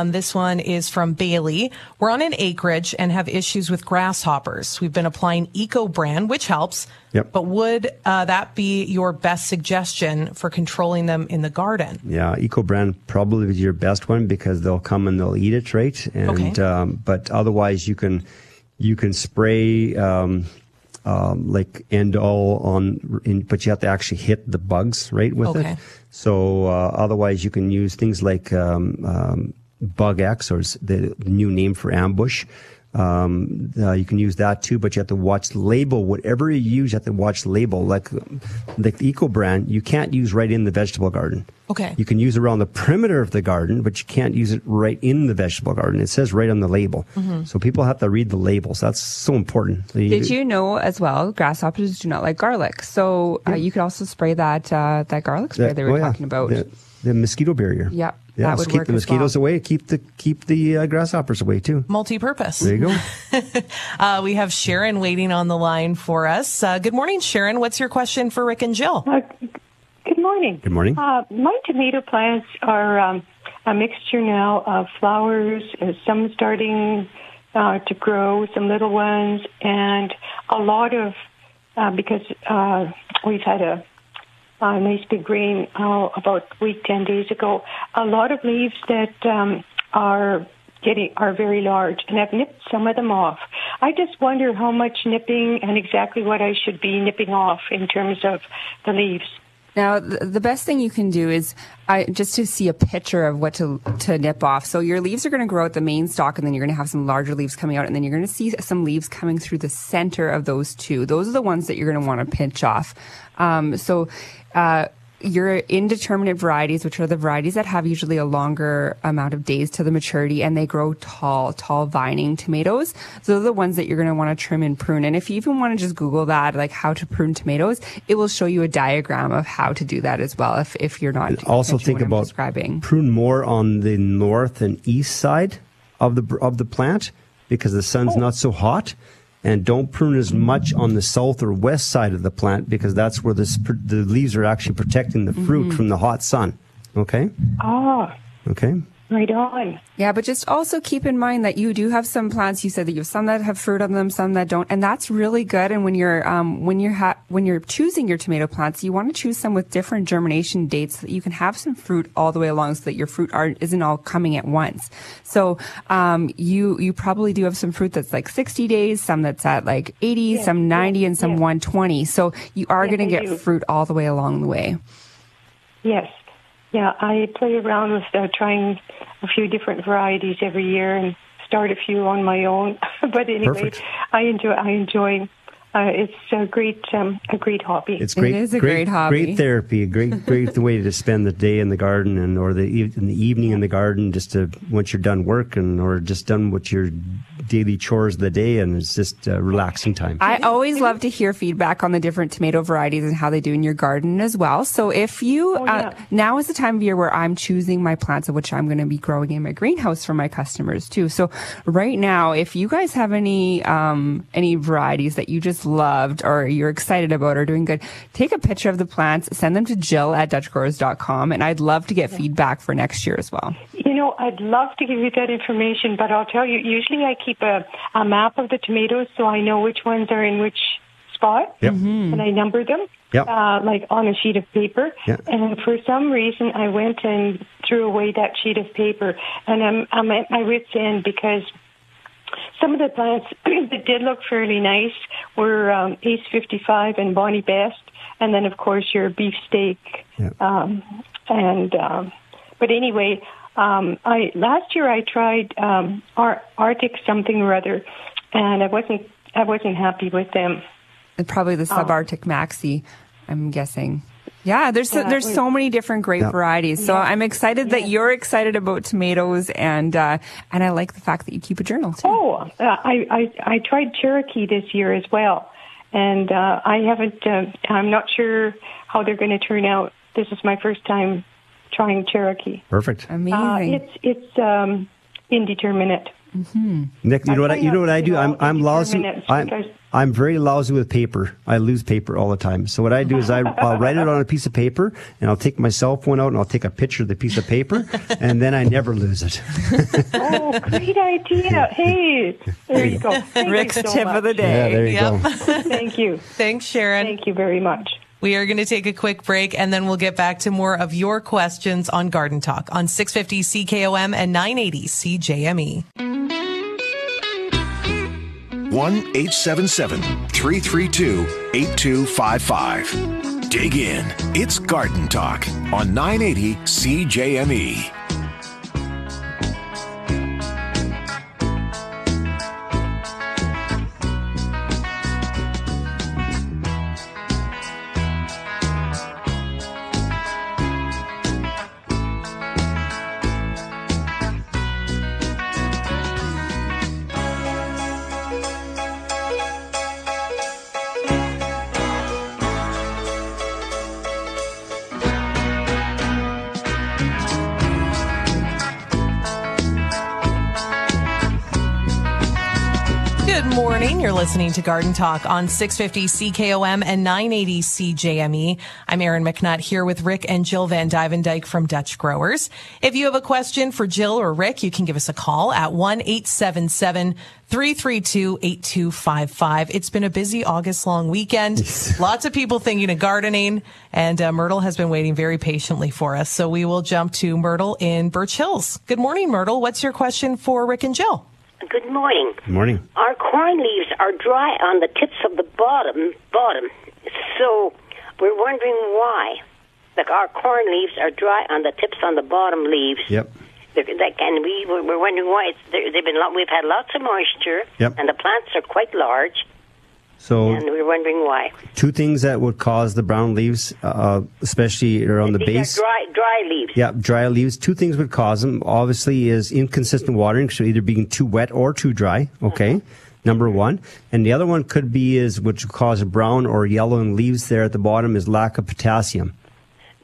This one is from Bailey. We're on an acreage and have issues with grasshoppers. We've been applying EcoBrand, which helps, but would that be your best suggestion for controlling them in the garden? Yeah, EcoBrand probably is your best one, because they'll come and they'll eat it, right? And, but otherwise, you can spray like Andol but you have to actually hit the bugs, right, with it. So otherwise, you can use things like Bug X, or the new name for Ambush. You can use that too, but you have to watch the label. Whatever you use, you have to watch the label. Like the EcoBrand, you can't use right in the vegetable garden. Okay. You can use around the perimeter of the garden, but you can't use it right in the vegetable garden. It says right on the label. Mm-hmm. So people have to read the labels. That's so important. Did you know as well, grasshoppers do not like garlic. So you could also spray that garlic spray they were talking about. The mosquito barrier. Yeah. Yeah, that would keep the mosquitoes away. Keep the grasshoppers away too. Multi-purpose. There you go. We have Sharon waiting on the line for us. Good morning, Sharon. What's your question for Rick and Jill? Good morning. Good morning. My tomato plants are a mixture now of flowers. Some starting to grow, some little ones, and a lot of because we've had a nice big rain about a week, 10 days ago. A lot of leaves that are very large, and I've nipped some of them off. I just wonder how much nipping and exactly what I should be nipping off in terms of the leaves. Now, the best thing you can do is just to see a picture of what to nip off. So your leaves are going to grow at the main stalk, and then you're going to have some larger leaves coming out, and then you're going to see some leaves coming through the center of those two. Those are the ones that you're going to want to pinch off. your indeterminate varieties, which are the varieties that have usually a longer amount of days to the maturity, and they grow tall vining tomatoes. So those are the ones that you're going to want to trim and prune. And if you even want to just Google that, like how to prune tomatoes, it will show you a diagram of how to do that as well if you're not. And also think about prune more on the north and east side of the plant because the sun's not so hot. And don't prune as much on the south or west side of the plant because that's where the leaves are actually protecting the fruit from the hot sun. Okay? Ah. Okay. Right on. Yeah, but just also keep in mind that you do have some plants. You said that you have some that have fruit on them, some that don't, and that's really good. And when you're choosing your tomato plants, you want to choose some with different germination dates so that you can have some fruit all the way along, so that your fruit isn't all coming at once. So you probably do have some fruit that's like 60 days, some that's at like 80, some 90, and some 120. So you are going to get fruit all the way along the way. Yes. Yeah, I play around with trying a few different varieties every year and start a few on my own. But anyway, perfect. I enjoy. It's a great hobby. It's great. It is a great hobby. Great therapy. A great way to spend the day in the garden or in the evening in the garden. Just to once you're done work or just done with your daily chores of the day, and it's just a relaxing time. I always love to hear feedback on the different tomato varieties and how they do in your garden as well. So if you now is the time of year where I'm choosing my plants of which I'm going to be growing in my greenhouse for my customers too. So right now, if you guys have any varieties that you just loved or you're excited about or doing good, take a picture of the plants, send them to jill@dutchgrowers.com, and I'd love to get feedback for next year as well. You know, I'd love to give you that information, but I'll tell you, usually I keep a map of the tomatoes so I know which ones are in which spot, and I number them, like on a sheet of paper. Yep. And for some reason, I went and threw away that sheet of paper, and I'm at my wit's end because some of the plants that did look fairly nice were Ace 55 and Bonnie Best, and then, of course, your beefsteak. Yeah. But anyway, last year I tried Arctic something or other, and I wasn't happy with them. And probably the Subarctic Maxi, I'm guessing. Yeah, there's so many different great varieties. So I'm excited that you're excited about tomatoes, and I like the fact that you keep a journal too. Oh, I tried Cherokee this year as well, and I haven't. I'm not sure how they're going to turn out. This is my first time trying Cherokee. Perfect, amazing. It's indeterminate. Mm-hmm. Nick, you know what I do? I'm lousy. I'm very lousy with paper. I lose paper all the time. So what I do is I'll write it on a piece of paper, and I'll take my cell phone out, and I'll take a picture of the piece of paper, and then I never lose it. Oh, great idea. Hey, there you go. Thank Rick's you so tip much. Of the day. Yeah, there you go. Thank you. Thanks, Sharon. Thank you very much. We are going to take a quick break, and then we'll get back to more of your questions on Garden Talk on 650 CKOM and 980 CJME. 1-877-332-8255. Dig in. It's Garden Talk on 980 CJME. You're listening to Garden Talk on 650 CKOM and 980 CJME. I'm Aaron McNutt here with Rick and Jill Van Duyvendyk from Dutch Growers. If you have a question for Jill or Rick, you can give us a call at 1-877-332-8255. It's been a busy August-long weekend. Lots of people thinking of gardening, and Myrtle has been waiting very patiently for us. So we will jump to Myrtle in Birch Hills. Good morning, Myrtle. What's your question for Rick and Jill? Good morning. Good morning. Our corn leaves are dry on the tips of the bottom. So we're wondering why. Like our corn leaves are dry on the tips on the bottom leaves. Yep. And we're wondering why. We've had lots of moisture. Yep. And the plants are quite large. So, and we're wondering why. Two things that would cause the brown leaves, especially around the base. Dry leaves. Yeah, dry leaves. Two things would cause them, obviously, is inconsistent watering, so either being too wet or too dry, okay, number one. And the other one could be is, which would cause brown or yellowing leaves there at the bottom, is lack of potassium.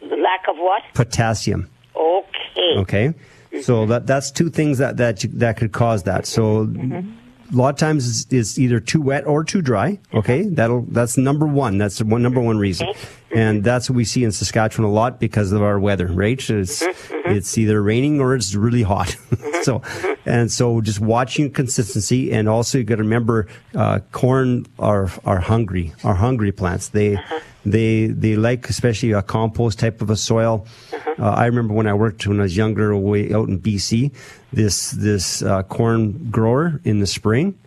Lack of what? Potassium. Okay. Okay. So that's two things that could cause that. So a lot of times it's either too wet or too dry. Okay, that's number one. That's the number one reason, and that's what we see in Saskatchewan a lot because of our weather. Right? It's either raining or it's really hot. So just watching consistency, and also you got to remember corn are hungry plants. They like especially a compost type of a soil. I remember when I was younger away out in BC, this corn grower in the spring,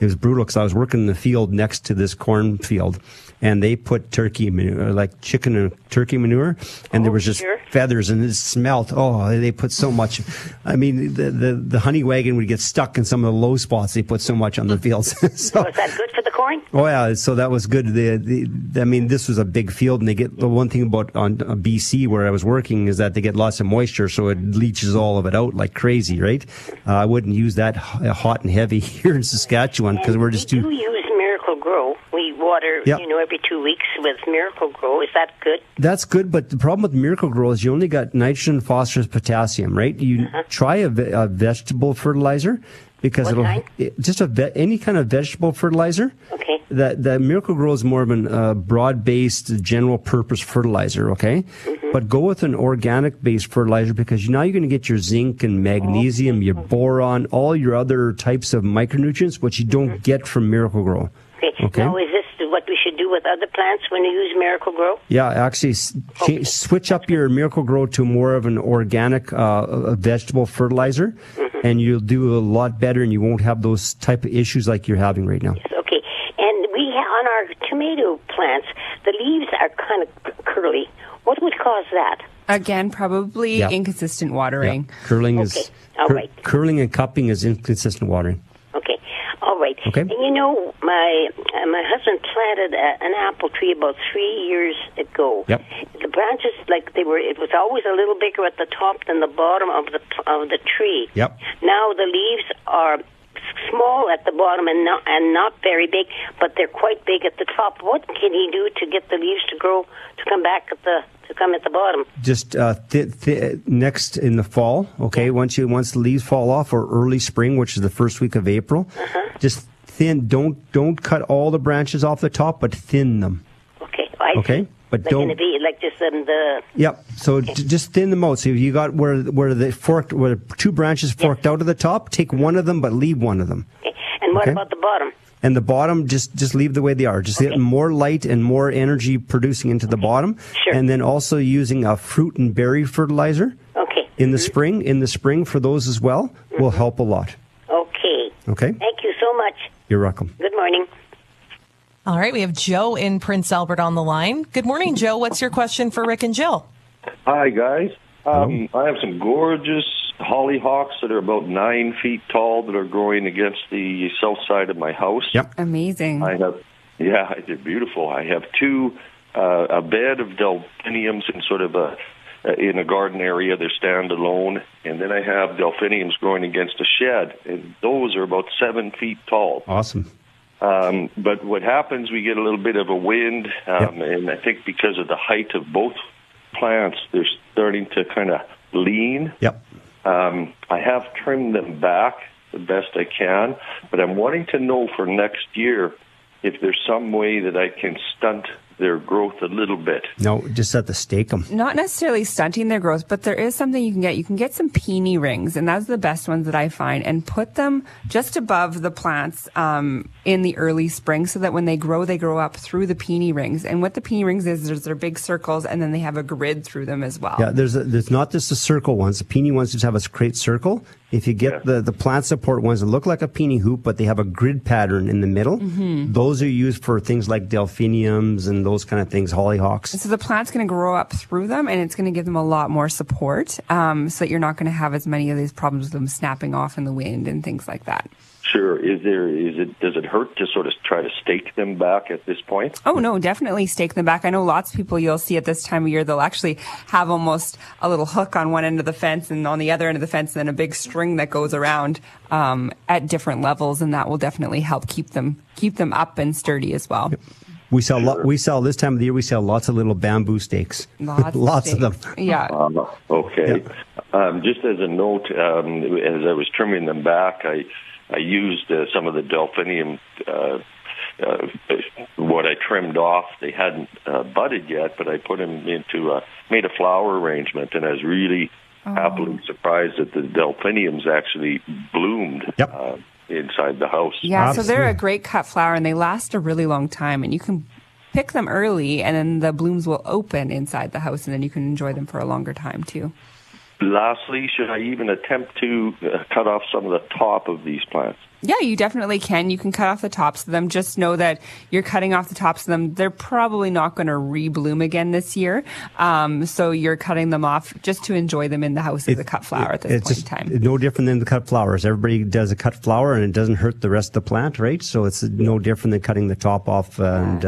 it was brutal because I was working in the field next to this corn field, and they put turkey manure, like chicken and turkey manure, and there was just feathers, and it smelled. Oh, they put so much. I mean, the honey wagon would get stuck in some of the low spots. They put so much on the fields. So was that good for the corn? Oh yeah, so that was good. This was a big field, and they get the one thing about on BC where I was working is that they get lots of moisture, so it leaches all of it out like crazy, right? I wouldn't use that hot and heavy here in Saskatchewan because we're just too. Grow. We water, every 2 weeks with Miracle Grow. Is that good? That's good, but the problem with Miracle Grow is you only got nitrogen, phosphorus, potassium, right? You try a vegetable fertilizer because any kind of vegetable fertilizer. Okay. That Miracle Grow is more of a broad-based, general-purpose fertilizer, okay? But go with an organic-based fertilizer because now you're going to get your zinc and magnesium, your boron, all your other types of micronutrients, which you don't get from Miracle Grow. Okay. Now, is this what we should do with other plants when you use Miracle Grow? Yeah, actually, switch up your Miracle Grow to more of an organic vegetable fertilizer, and you'll do a lot better, and you won't have those type of issues like you're having right now. Yes, okay. And we on our tomato plants, the leaves are kind of curly. What would cause that? Again, probably inconsistent watering. Yeah. Curling and cupping is inconsistent watering. All right. Okay. And my husband planted an apple tree about 3 years ago. Yep. The branches, it was always a little bigger at the top than the bottom of the tree. Yep. Now the leaves are small at the bottom and not very big, but they're quite big at the top. What can he do to get the leaves to grow to come back at the bottom? Just next in the fall, okay. Once the leaves fall off, or early spring, which is the first week of April, just thin. Don't cut all the branches off the top, but thin them. Okay. Okay. But don't be like just the. Yep. So just thin them out. So you got where two branches forked out at the top. Take one of them, but leave one of them. Okay. And what about the bottom? And the bottom, just leave the way they are. Just get more light and more energy producing into the bottom. Sure. And then also using a fruit and berry fertilizer. Okay. In the spring for those as well will help a lot. Okay. Okay. Thank you so much. You're welcome. Good morning. All right, we have Joe in Prince Albert on the line. Good morning, Joe. What's your question for Rick and Jill? Hi, guys. I have some gorgeous hollyhocks that are about 9 feet tall that are growing against the south side of my house. Yep. Amazing. They're beautiful. I have a bed of delphiniums in sort of in a garden area. They're standalone. And then I have delphiniums growing against a shed. And those are about 7 feet tall. Awesome. But what happens, we get a little bit of a wind, and I think because of the height of both plants, they're starting to kind of lean. Yep. I have trimmed them back the best I can, but I'm wanting to know for next year if there's some way that I can stunt their growth a little bit. No, just have to stake them. Not necessarily stunting their growth, but there is something you can get. You can get some peony rings, and that's the best ones that I find, and put them just above the plants in the early spring so that when they grow up through the peony rings. And what the peony rings is, there's their big circles, and then they have a grid through them as well. Yeah, there's not just the circle ones. The peony ones just have a straight circle. If you get the plant support ones that look like a peony hoop, but they have a grid pattern in the middle, those are used for things like delphiniums and those kind of things, hollyhocks. And so the plant's going to grow up through them, and it's going to give them a lot more support so that you're not going to have as many of these problems with them snapping off in the wind and things like that. Sure. Does it hurt to sort of try to stake them back at this point? Oh, no, definitely stake them back. I know lots of people you'll see at this time of year, they'll actually have almost a little hook on one end of the fence and on the other end of the fence, and then a big string that goes around at different levels, and that will definitely help keep them up and sturdy as well. Yep. We sell this time of the year. We sell lots of little bamboo stakes, lots of them. Yeah. Okay. Yeah. Just as a note, as I was trimming them back, I used some of the delphinium. What I trimmed off, they hadn't budded yet, but I put them into made a flower arrangement, and I was really happily surprised that the delphiniums actually bloomed. Yep. Inside the house. Yeah, absolutely. So they're a great cut flower, and they last a really long time, and you can pick them early, and then the blooms will open inside the house, and then you can enjoy them for a longer time too. Lastly, should I even attempt to cut off some of the top of these plants? Yeah, you definitely can. You can cut off the tops of them. Just know that you're cutting off the tops of them. They're probably not going to rebloom again this year. So you're cutting them off just to enjoy them in the house as a cut flower at this point in time. It's no different than the cut flowers. Everybody does a cut flower, and it doesn't hurt the rest of the plant, right? So it's no different than cutting the top off. And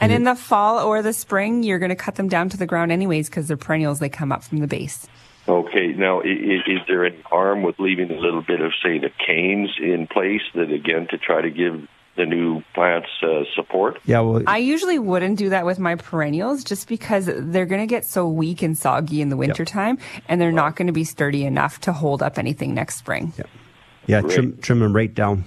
in the fall or the spring, you're going to cut them down to the ground anyways, because they're perennials. They come up from the base. Okay. Now, is there any harm with leaving a little bit of, say, the canes in place, that again to try to give the new plants support? Yeah, well, I usually wouldn't do that with my perennials, just because they're going to get so weak and soggy in the wintertime, yep, and they're not going to be sturdy enough to hold up anything next spring. Yep. Yeah, trim them right down.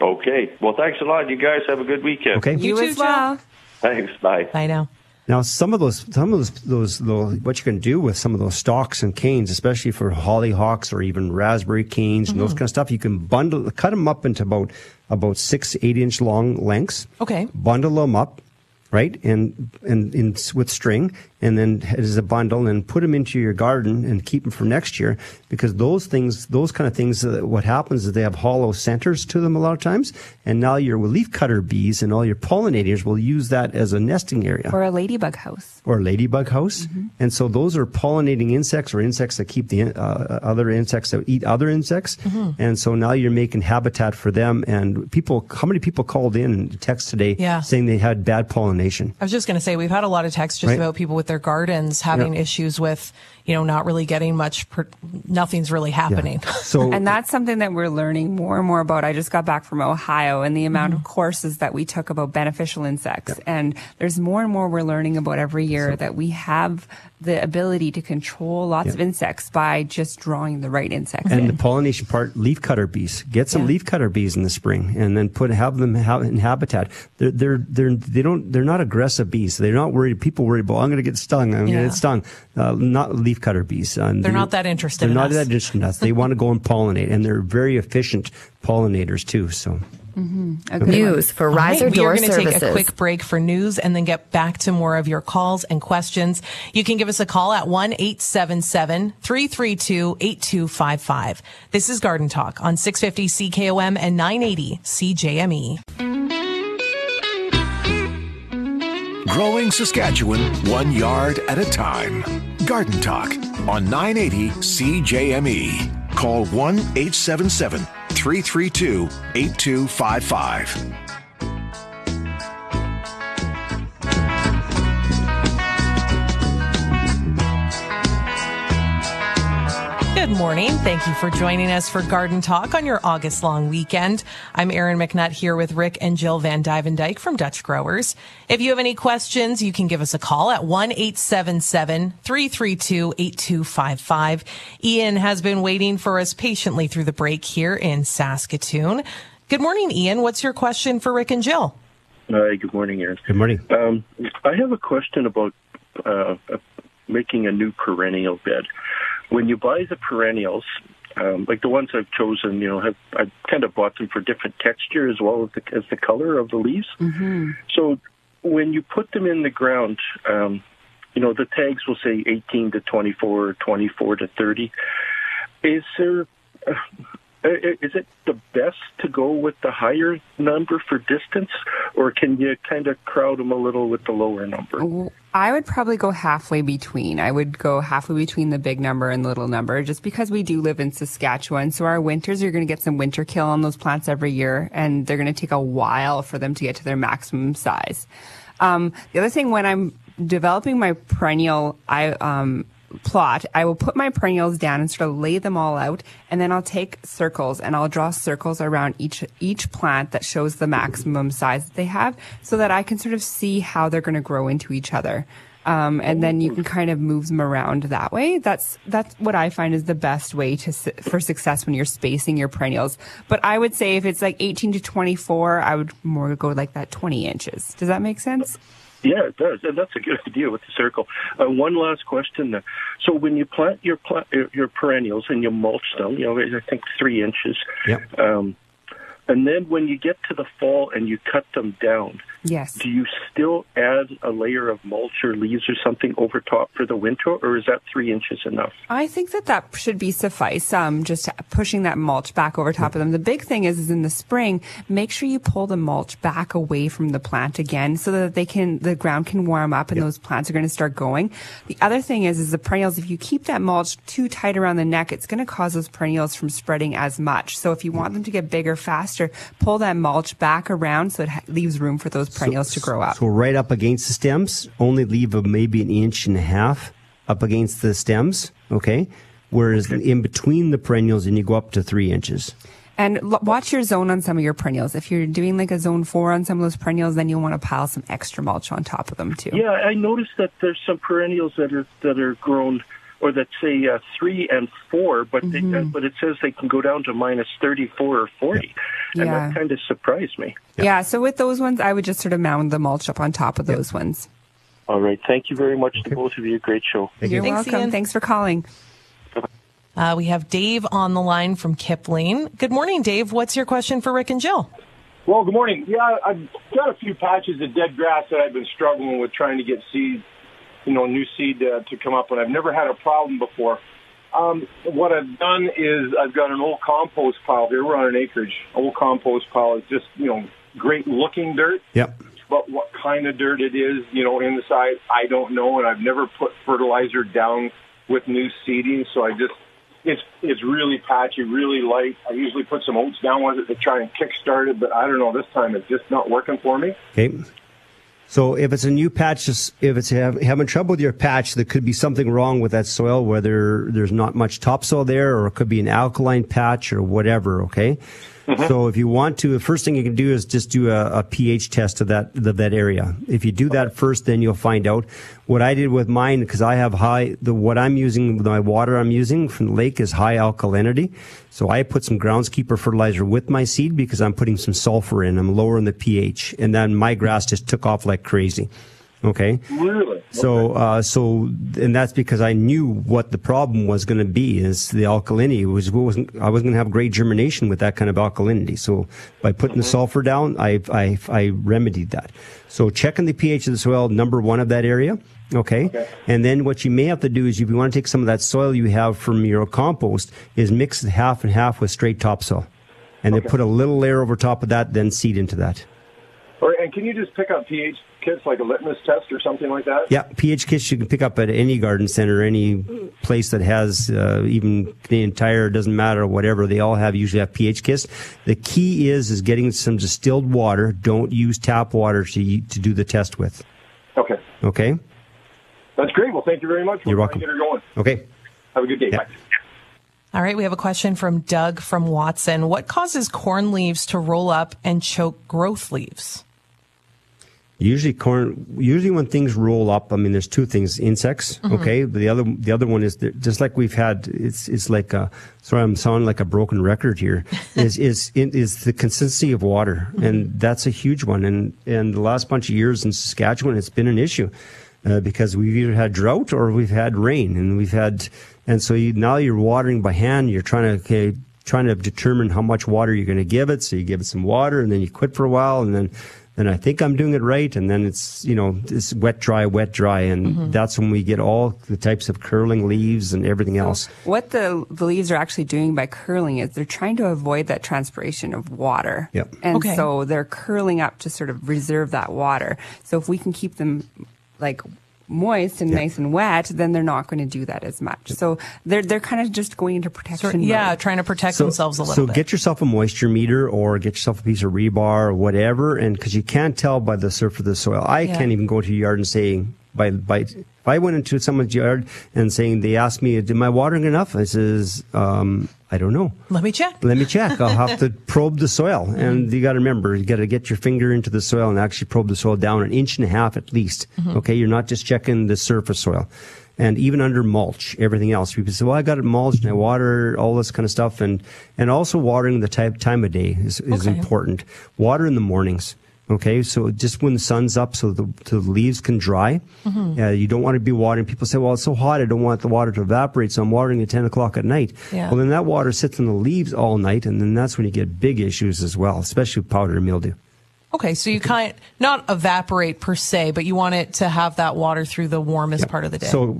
Okay. Well, thanks a lot. You guys have a good weekend. Okay. You as well. Thanks. Bye. Bye now. Now, some of those, what you can do with some of those stalks and canes, especially for hollyhocks or even raspberry canes, mm-hmm, and those kind of stuff, you can cut them up into about 6 8-inch long lengths. Okay. Bundle them up, right, and with string, and then as a bundle, and put them into your garden and keep them for next year, because those kind of things, what happens is they have hollow centers to them a lot of times, and now your leaf cutter bees and all your pollinators will use that as a nesting area. Or a ladybug house. Mm-hmm. And so those are pollinating insects, or insects that keep the other insects that eat other insects, mm-hmm, and so now you're making habitat for them. And people, how many people called in and text today, yeah, saying they had bad pollination? I was just going to say, we've had a lot of texts just about people with their gardens having, yeah, issues with, not really getting much, nothing's really happening. Yeah. So, and that's something that we're learning more and more about. I just got back from Ohio, and the amount, mm-hmm, of courses that we took about beneficial insects. Yeah. And there's more and more we're learning about every year, that we have the ability to control lots, yeah, of insects by just drawing the right insects in. And the pollination part, leaf cutter bees. Get some, yeah, leaf cutter bees in the spring, and then have them in habitat. They're not aggressive bees. They're not worried. People worry about, I'm going to get stung. I'm, yeah, going to get stung. Not leaf cutter bees. They're not that interested in us. They're not that interested in us. They want to go and pollinate, and they're very efficient pollinators too. So. Mm-hmm. News for Riser Door Services. We are going to take a quick break for news and then get back to more of your calls and questions. You can give us a call at 1-877-332-8255. This is Garden Talk on 650 CKOM and 980 CJME. Growing Saskatchewan 1 yard at a time. Garden Talk on 980 CJME. Call 1-877-332-8255. Good morning. Thank you for joining us for Garden Talk on your August long weekend. I'm Aaron McNutt here with Rick and Jill Van Duyvendyk from Dutch Growers. If you have any questions, you can give us a call at 1-877-332-8255. Ian has been waiting for us patiently through the break here in Saskatoon. Good morning, Ian. What's your question for Rick and Jill? Hi, good morning, Aaron. Good morning. I have a question about making a new perennial bed. When you buy the perennials, like the ones I've chosen, I've kind of bought them for different texture as well as the color of the leaves. Mm-hmm. So when you put them in the ground, the tags will say 18 to 24, 24 to 30. Is it the best to go with the higher number for distance, or can you kind of crowd them a little with the lower number? I would probably go halfway between. I would go halfway between the big number and the little number, just because we do live in Saskatchewan. So our winters, you're going to get some winter kill on those plants every year, and they're going to take a while for them to get to their maximum size. The other thing, when I'm developing my perennial plot, I will put my perennials down and sort of lay them all out, and then I'll take circles and I'll draw circles around each plant that shows the maximum size that they have, so that I can sort of see how they're going to grow into each other. And then you can kind of move them around that way. That's what I find is the best way for success when you're spacing your perennials. But I would say if it's like 18 to 24, I would more go like that 20 inches. Does that make sense? Yeah, it does. And that's a good idea with the circle. One last question there. So when you plant your perennials and you mulch them, I think 3 inches. Yep. And then when you get to the fall and you cut them down, yes, do you still add a layer of mulch or leaves or something over top for the winter, or is that 3 inches enough? I think that should be suffice, just pushing that mulch back over top of them. The big thing is in the spring, make sure you pull the mulch back away from the plant again so that the ground can warm up and those plants are going to start going. The other thing is the perennials, if you keep that mulch too tight around the neck, it's going to cause those perennials from spreading as much. So if you want them to get bigger faster, pull that mulch back around so it leaves room for those perennials to grow up. So right up against the stems, only leave maybe an inch and a half up against the stems, okay? Whereas in between the perennials, and you go up to 3 inches. And watch your zone on some of your perennials. If you're doing like a zone 4 on some of those perennials, then you'll want to pile some extra mulch on top of them too. Yeah, I noticed that there's some perennials that are grown, or that say 3 and 4, but but it says they can go down to minus 34 or 40. Yeah. And that kind of surprised me. Yeah. So with those ones, I would just sort of mound the mulch up on top of those ones. All right. Thank you very much to both of you. Great show. Thanks, welcome. Ian. Thanks for calling. We have Dave on the line from Kipling. Good morning, Dave. What's your question for Rick and Jill? Well, good morning. Yeah, I've got a few patches of dead grass that I've been struggling with trying to get seeds, new seed to come up, and I've never had a problem before. What I've done is I've got an old compost pile here. We're on an acreage. Old compost pile is just, great-looking dirt. Yep. But what kind of dirt it is, inside, I don't know, and I've never put fertilizer down with new seeding, so it's really patchy, really light. I usually put some oats down with it to try and kickstart it, but I don't know, this time it's just not working for me. Okay. So if it's a new patch, if it's having trouble with your patch, there could be something wrong with that soil, whether there's not much topsoil there, or it could be an alkaline patch or whatever, okay? Mm-hmm. So if you want to, the first thing you can do is just do a pH test of that area. If you do that first, then you'll find out. What I did with mine, because I have what I'm using, my water I'm using from the lake is high alkalinity. So I put some Groundskeeper fertilizer with my seed because I'm putting some sulfur in. I'm lowering the pH. And then my grass just took off like crazy. Okay? Really? So, and that's because I knew what the problem was going to be, is the alkalinity. I wasn't going to have great germination with that kind of alkalinity. So by putting the sulfur down, I remedied that. So checking the pH of the soil, number one of that area. Okay. And then what you may have to do is, if you want to take some of that soil you have from your compost, is mix it half and half with straight topsoil. And then put a little layer over top of that, then seed into that. All right, and can you just pick up pH kits, like a litmus test or something like that? Yeah, pH kits you can pick up at any garden center, any place that has, even Canadian Tire, doesn't matter, whatever. They all usually have pH kits. The key is getting some distilled water. Don't use tap water to do the test with. Okay? That's great. Well, thank you very much. You're welcome. Get her going. Okay. Have a good day. Yeah. Bye. All right. We have a question from Doug from Watson. What causes corn leaves to roll up and choke growth leaves? Usually when things roll up, I mean, there's two things: insects. Mm-hmm. Okay. But the other one is that, just like we've had, it's like a, sorry, I'm sounding like a broken record here, is the consistency of water. Mm-hmm. And that's a huge one. And the last bunch of years in Saskatchewan, it's been an issue. Because we've either had drought or we've had rain, now you're watering by hand. You're trying to determine how much water you're going to give it. So you give it some water, and then you quit for a while, and then and I think I'm doing it right. And then it's, you know, it's wet, dry. And that's when we get all the types of curling leaves and everything else. What the leaves are actually doing by curling is they're trying to avoid that transpiration of water. Yep. And so they're curling up to sort of reserve that water. So if we can keep them like moist and nice and wet, then they're not going to do that as much. So they're kind of just going into protection mode. Yeah, trying to protect themselves a little bit. So get yourself a moisture meter or get yourself a piece of rebar or whatever, and because you can't tell by the surface of the soil. I can't even go to your yard and say, if I went into someone's yard and saying, they asked me, did my watering enough? I says, I don't know. Let me check. I'll have to probe the soil. And you got to remember, you got to get your finger into the soil and actually probe the soil down 1.5 inches at least. Okay, you're not just checking the surface soil. And even under mulch, everything else. People say, well, I got it mulched and I water, all this kind of stuff. And also watering the time of day is important. Water in the mornings. Okay, so just when the sun's up, so the leaves can dry. You don't want to be watering. People say, well, it's so hot, I don't want the water to evaporate, so I'm watering at 10 o'clock at night. Well, then that water sits in the leaves all night, and then that's when you get big issues as well, especially powder mildew. Okay, so you can't, not evaporate per se, but you want it to have that water through the warmest part of the day. So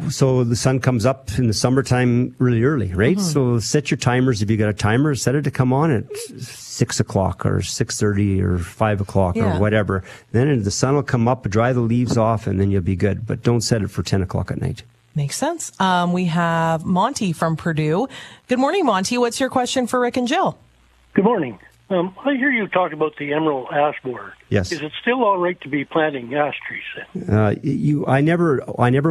the sun comes up in the summertime really early, right? So set your timers. If you got a timer, set it to come on at 6 o'clock or 6:30 or 5 o'clock or whatever. Then the sun will come up, dry the leaves off, and then you'll be good. But don't set it for 10 o'clock at night. Makes sense. We have Monty from Purdue. Good morning, Monty. What's your question for Rick and Jill? Good morning. I hear you talk about the emerald ash borer. Yes. Is it still all right to be planting ash trees? I never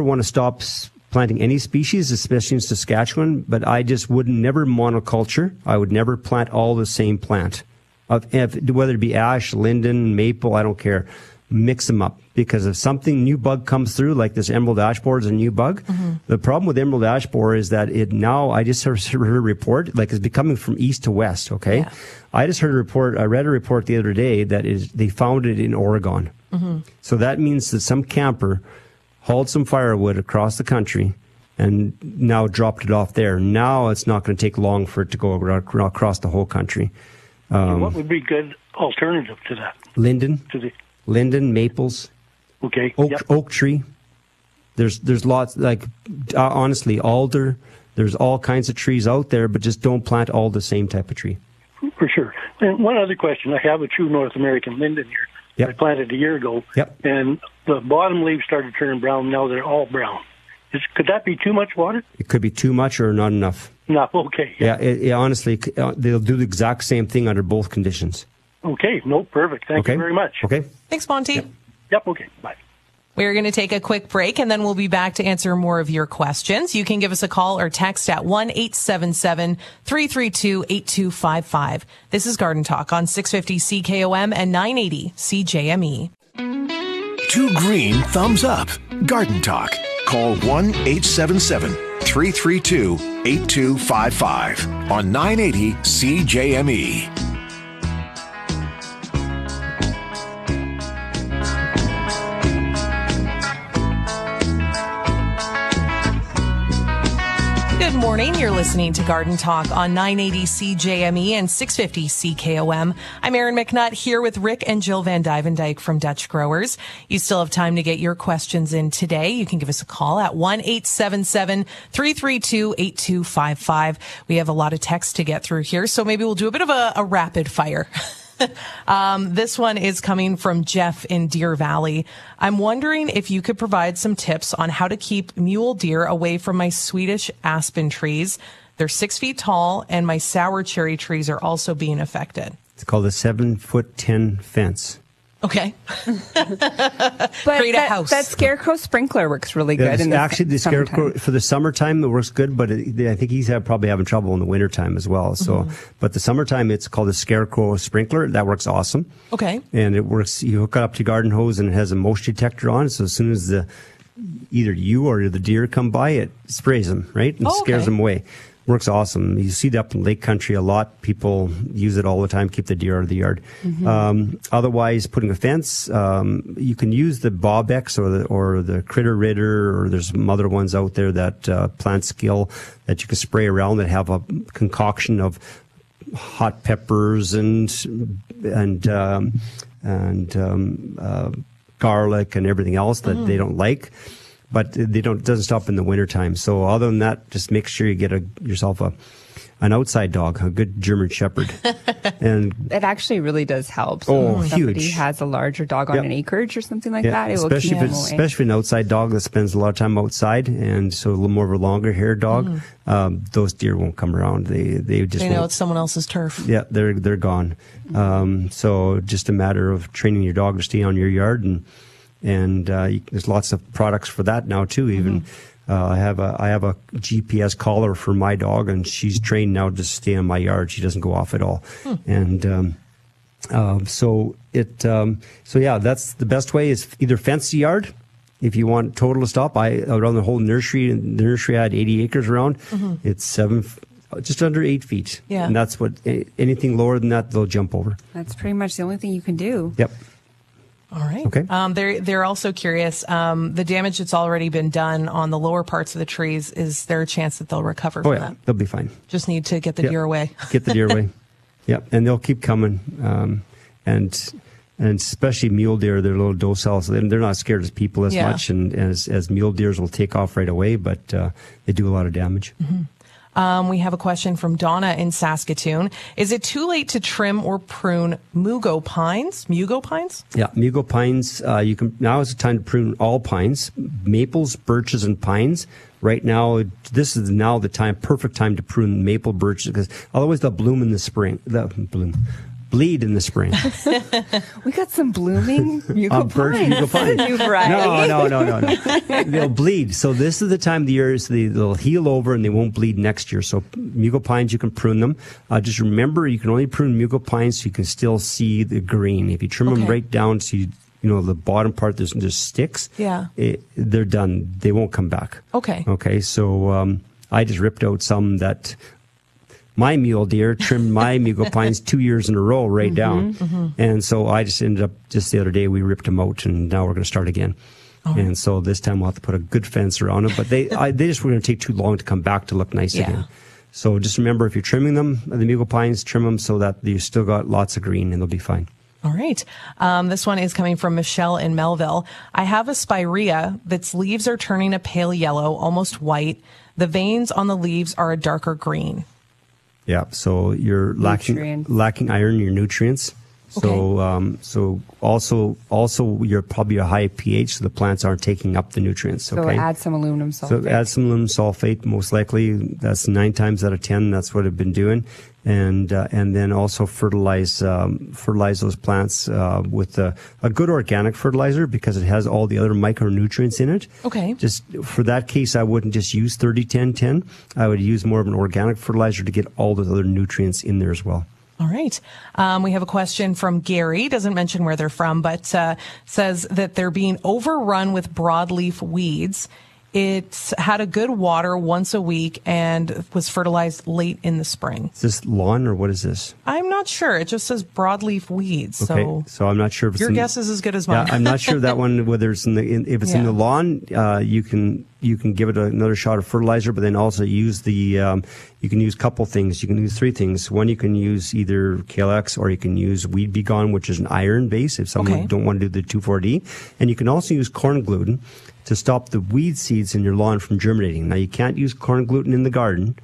want to stop planting any species, especially in Saskatchewan, but I just would never monoculture. I would never plant all the same plant, whether it be ash, linden, maple, I don't care. Mix them up, because if something new bug comes through, like this emerald ash borer is a new bug. The problem with emerald ash borer is that it now, I just heard a report, like it's becoming from east to west. Okay, I just heard a report. I read a report the other day that they found it in Oregon. So that means that some camper hauled some firewood across the country and now dropped it off there. Now it's not going to take long for it to go across the whole country. What would be good alternative to that? Linden, maples, oak tree. There's lots, like honestly, alder. There's all kinds of trees out there, but just don't plant all the same type of tree. For sure. And one other question. I have a true North American linden here. I planted a year ago, and the bottom leaves started turning brown. Now they're all brown. Could that be too much water? It could be too much or not enough. Not okay. Yeah, honestly, they'll do the exact same thing under both conditions. Okay, no, perfect. Thank you very much. Okay. Thanks, Monty. Yep, okay, bye. We're going to take a quick break, and then we'll be back to answer more of your questions. You can give us a call or text at 1-877-332-8255. This is Garden Talk on 650 CKOM and 980 CJME. Two green thumbs up. Garden Talk. Call 1-877-332-8255 on 980 CJME. Good morning. You're listening to Garden Talk on 980 CJME and 650 CKOM. I'm Aaron McNutt here with Rick and Jill Van Duyvendyk from Dutch Growers. You still have time to get your questions in today. You can give us a call at 1-877-332-8255. We have a lot of text to get through here, so maybe we'll do a bit of a rapid fire. This one is coming from Jeff in Deer Valley. I'm wondering if you could provide some tips on how to keep mule deer away from my Swedish aspen trees. They're 6 feet tall, and my sour cherry trees are also being affected. It's called a 7'10" fence. Okay. Create a house. That scarecrow sprinkler works really good. Actually, the scarecrow for the summertime, it works good, but I think he's probably having trouble in the wintertime as well. So, but the summertime, it's called the scarecrow sprinkler. That works awesome. Okay. And it works, you hook it up to your garden hose and it has a moisture detector on it. So as soon as either you or the deer come by, it sprays them, right? And scares them away. Works awesome. You see that up in Lake Country a lot. People use it all the time, keep the deer out of the yard. Otherwise, putting a fence, you can use the Bug X or the Critter Ritter, or there's some other ones out there that plant skill that you can spray around that have a concoction of hot peppers and and garlic and everything else that they don't like. But they don't, doesn't stop in the wintertime. So other than that, just make sure you get yourself an outside dog, a good German Shepherd. And it actually really does help. So if somebody has a larger dog on an acreage or something like that, it will keep them away. Especially an outside dog that spends a lot of time outside, and so a little more of a longer haired dog, those deer won't come around. They know it's someone else's turf. Yeah, they're gone. So just a matter of training your dog to stay on your yard, and there's lots of products for that now too. Even I have a GPS collar for my dog, and she's trained now to stay in my yard. She doesn't go off at all, and so that's the best way. Is either fence the yard if you want total to stop. I around the whole nursery. The nursery I had 80 acres around. It's just under 8 feet. Yeah, and that's what anything lower than that they'll jump over. That's pretty much the only thing you can do. Yep. All right. Okay. They're also curious. The damage that's already been done on the lower parts of the trees, is there a chance that they'll recover from that? They'll be fine. Just need to get the deer away. Get the deer away. Yep. And they'll keep coming. And especially mule deer, they're a little docile, so they're not scared as people as much. And as mule deers will take off right away, but they do a lot of damage. Mm-hmm. We have a question from Donna in Saskatoon. Is it too late to trim or prune mugo pines? Mugo pines? Yeah, mugo pines. Now is the time to prune all pines, maples, birches, and pines. Right now, this is now the time, perfect time to prune maple, birches, because otherwise they'll bloom in the spring. Bleed in the spring. We got some blooming mugo pines. Mugo pines. No. They'll bleed. So this is the time of the year, so they'll heal over and they won't bleed next year. So mugo pines, you can prune them. Just remember, you can only prune mugo pines so you can still see the green. If you trim them right down so you know, the bottom part, there's just sticks. Yeah. They're done. They won't come back. Okay. Okay. So I just ripped out some that... my mule deer trimmed my mugo pines 2 years in a row right down. And so I just ended up, just the other day, we ripped them out, and now we're going to start again. And so this time we'll have to put a good fence around them. But they just were going to take too long to come back to look nice again. So just remember, if you're trimming them, the mugo pines, trim them so that you still got lots of green and they'll be fine. All right. This one is coming from Michelle in Melville. I have a spirea that's leaves are turning a pale yellow, almost white. The veins on the leaves are a darker green. Yeah, so you're lacking iron in your nutrients. Okay. So so also you're probably a high pH, so the plants aren't taking up the nutrients. Okay? So add some aluminum sulfate. So add some aluminum sulfate, most likely. That's 9 times out of 10. That's what I've been doing. And then also fertilize those plants with a good organic fertilizer, because it has all the other micronutrients in it. Okay. Just for that case, I wouldn't just use 30-10-10. I would use more of an organic fertilizer to get all those other nutrients in there as well. All right. We have a question from Gary. Doesn't mention where they're from, but says that they're being overrun with broadleaf weeds. It had a good water once a week and was fertilized late in the spring. Is this lawn or what is this? I'm not sure. It just says broadleaf weeds. Okay. So I'm not sure. If it's your guess is as good as mine. Yeah, I'm not sure that one, whether it's if it's in the lawn, you can give it another shot of fertilizer, but then also use the, you can use a couple things. You can use 3 things. One, you can use either Kalex, or you can use Weed Be Gone, which is an iron base if someone don't want to do the 2,4-D. And you can also use corn gluten to stop the weed seeds in your lawn from germinating. Now, you can't use corn gluten in the garden,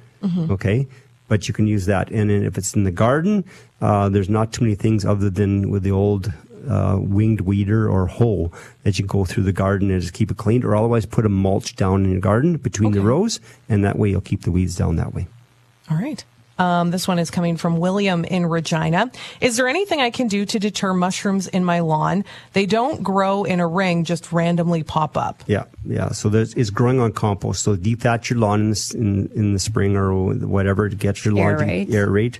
okay? But you can use that. And if it's in the garden, there's not too many things other than with the old winged weeder or hoe that you go through the garden and just keep it cleaned, or otherwise put a mulch down in your garden between the rows, and that way you'll keep the weeds down that way. All right. This one is coming from William in Regina. Is there anything I can do to deter mushrooms in my lawn? They don't grow in a ring, just randomly pop up. Yeah. So it's growing on compost. So dethatch your lawn in the spring or whatever to get your lawn aerate.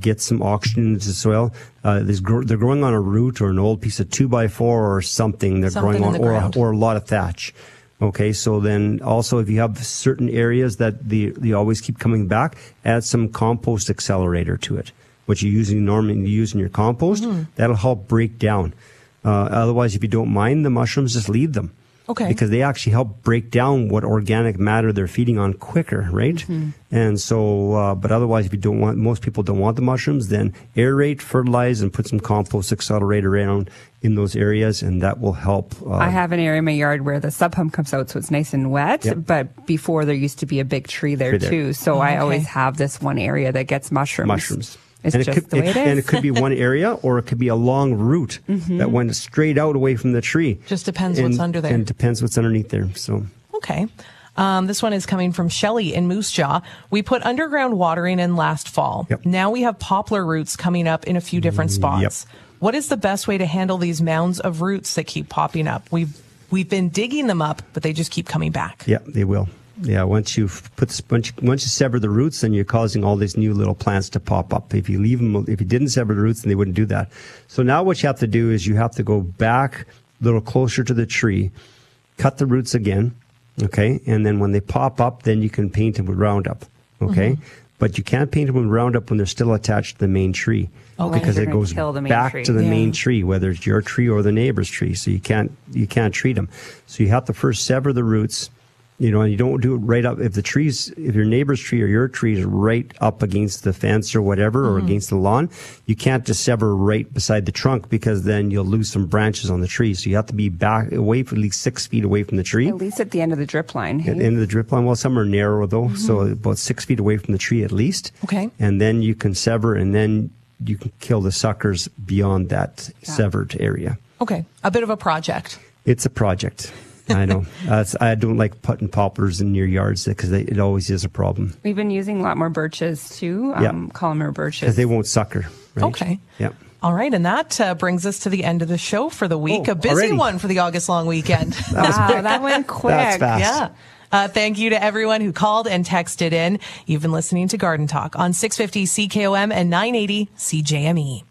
Get some oxygen into the soil. They're growing on a root or an old piece of 2x4 or something. They're growing on, or a lot of thatch. Okay, so then also if you have certain areas that they always keep coming back, add some compost accelerator to it, which you usually normally use in your compost. That'll help break down. Otherwise, if you don't mind the mushrooms, just leave them. Okay. Because they actually help break down what organic matter they're feeding on quicker, right? Mm-hmm. And so, but otherwise, if you don't want, most people don't want the mushrooms, then aerate, fertilize, and put some compost accelerator around in those areas, and that will help. I have an area in my yard where the sub hump comes out, so it's nice and wet, yep. But before there used to be a big tree there, too. So I always have this one area that gets mushrooms. It's and just the way it is. And it could be one area, or it could be a long root that went straight out away from the tree. Just depends what's under there. And depends what's underneath there. So okay. This one is coming from Shelley in Moose Jaw. We put underground watering in last fall. Yep. Now we have poplar roots coming up in a few different spots. Yep. What is the best way to handle these mounds of roots that keep popping up? We've been digging them up, but they just keep coming back. Yeah, they will. Yeah, once you sever the roots, then you're causing all these new little plants to pop up. If you leave them, if you didn't sever the roots, then they wouldn't do that. So now what you have to do is you have to go back a little closer to the tree, cut the roots again, okay? And then when they pop up, then you can paint them with Roundup, okay? Mm-hmm. But you can't paint them with Roundup when they're still attached to the main tree, because it goes back to the main tree, whether it's your tree or the neighbor's tree. So you can't treat them. So you have to first sever the roots. You know, and you don't do it right up if your neighbor's tree or your tree is right up against the fence or whatever, or against the lawn, you can't just sever right beside the trunk, because then you'll lose some branches on the tree. So you have to be back away for at least 6 feet away from the tree. At least at the end of the drip line. At the end of the drip line. Well, some are narrow though, so about 6 feet away from the tree at least. Okay. And then you can sever, and then you can kill the suckers beyond that severed area. Okay. A bit of a project. It's a project. I know. I don't like putting poplars in your yards because it always is a problem. We've been using a lot more birches too, columnar birches. Because they won't sucker. Right? Okay. Yeah. All right. And that brings us to the end of the show for the week. A busy one for the August long weekend. That went quick. That's fast. Yeah. Thank you to everyone who called and texted in. You've been listening to Garden Talk on 650 CKOM and 980 CJME.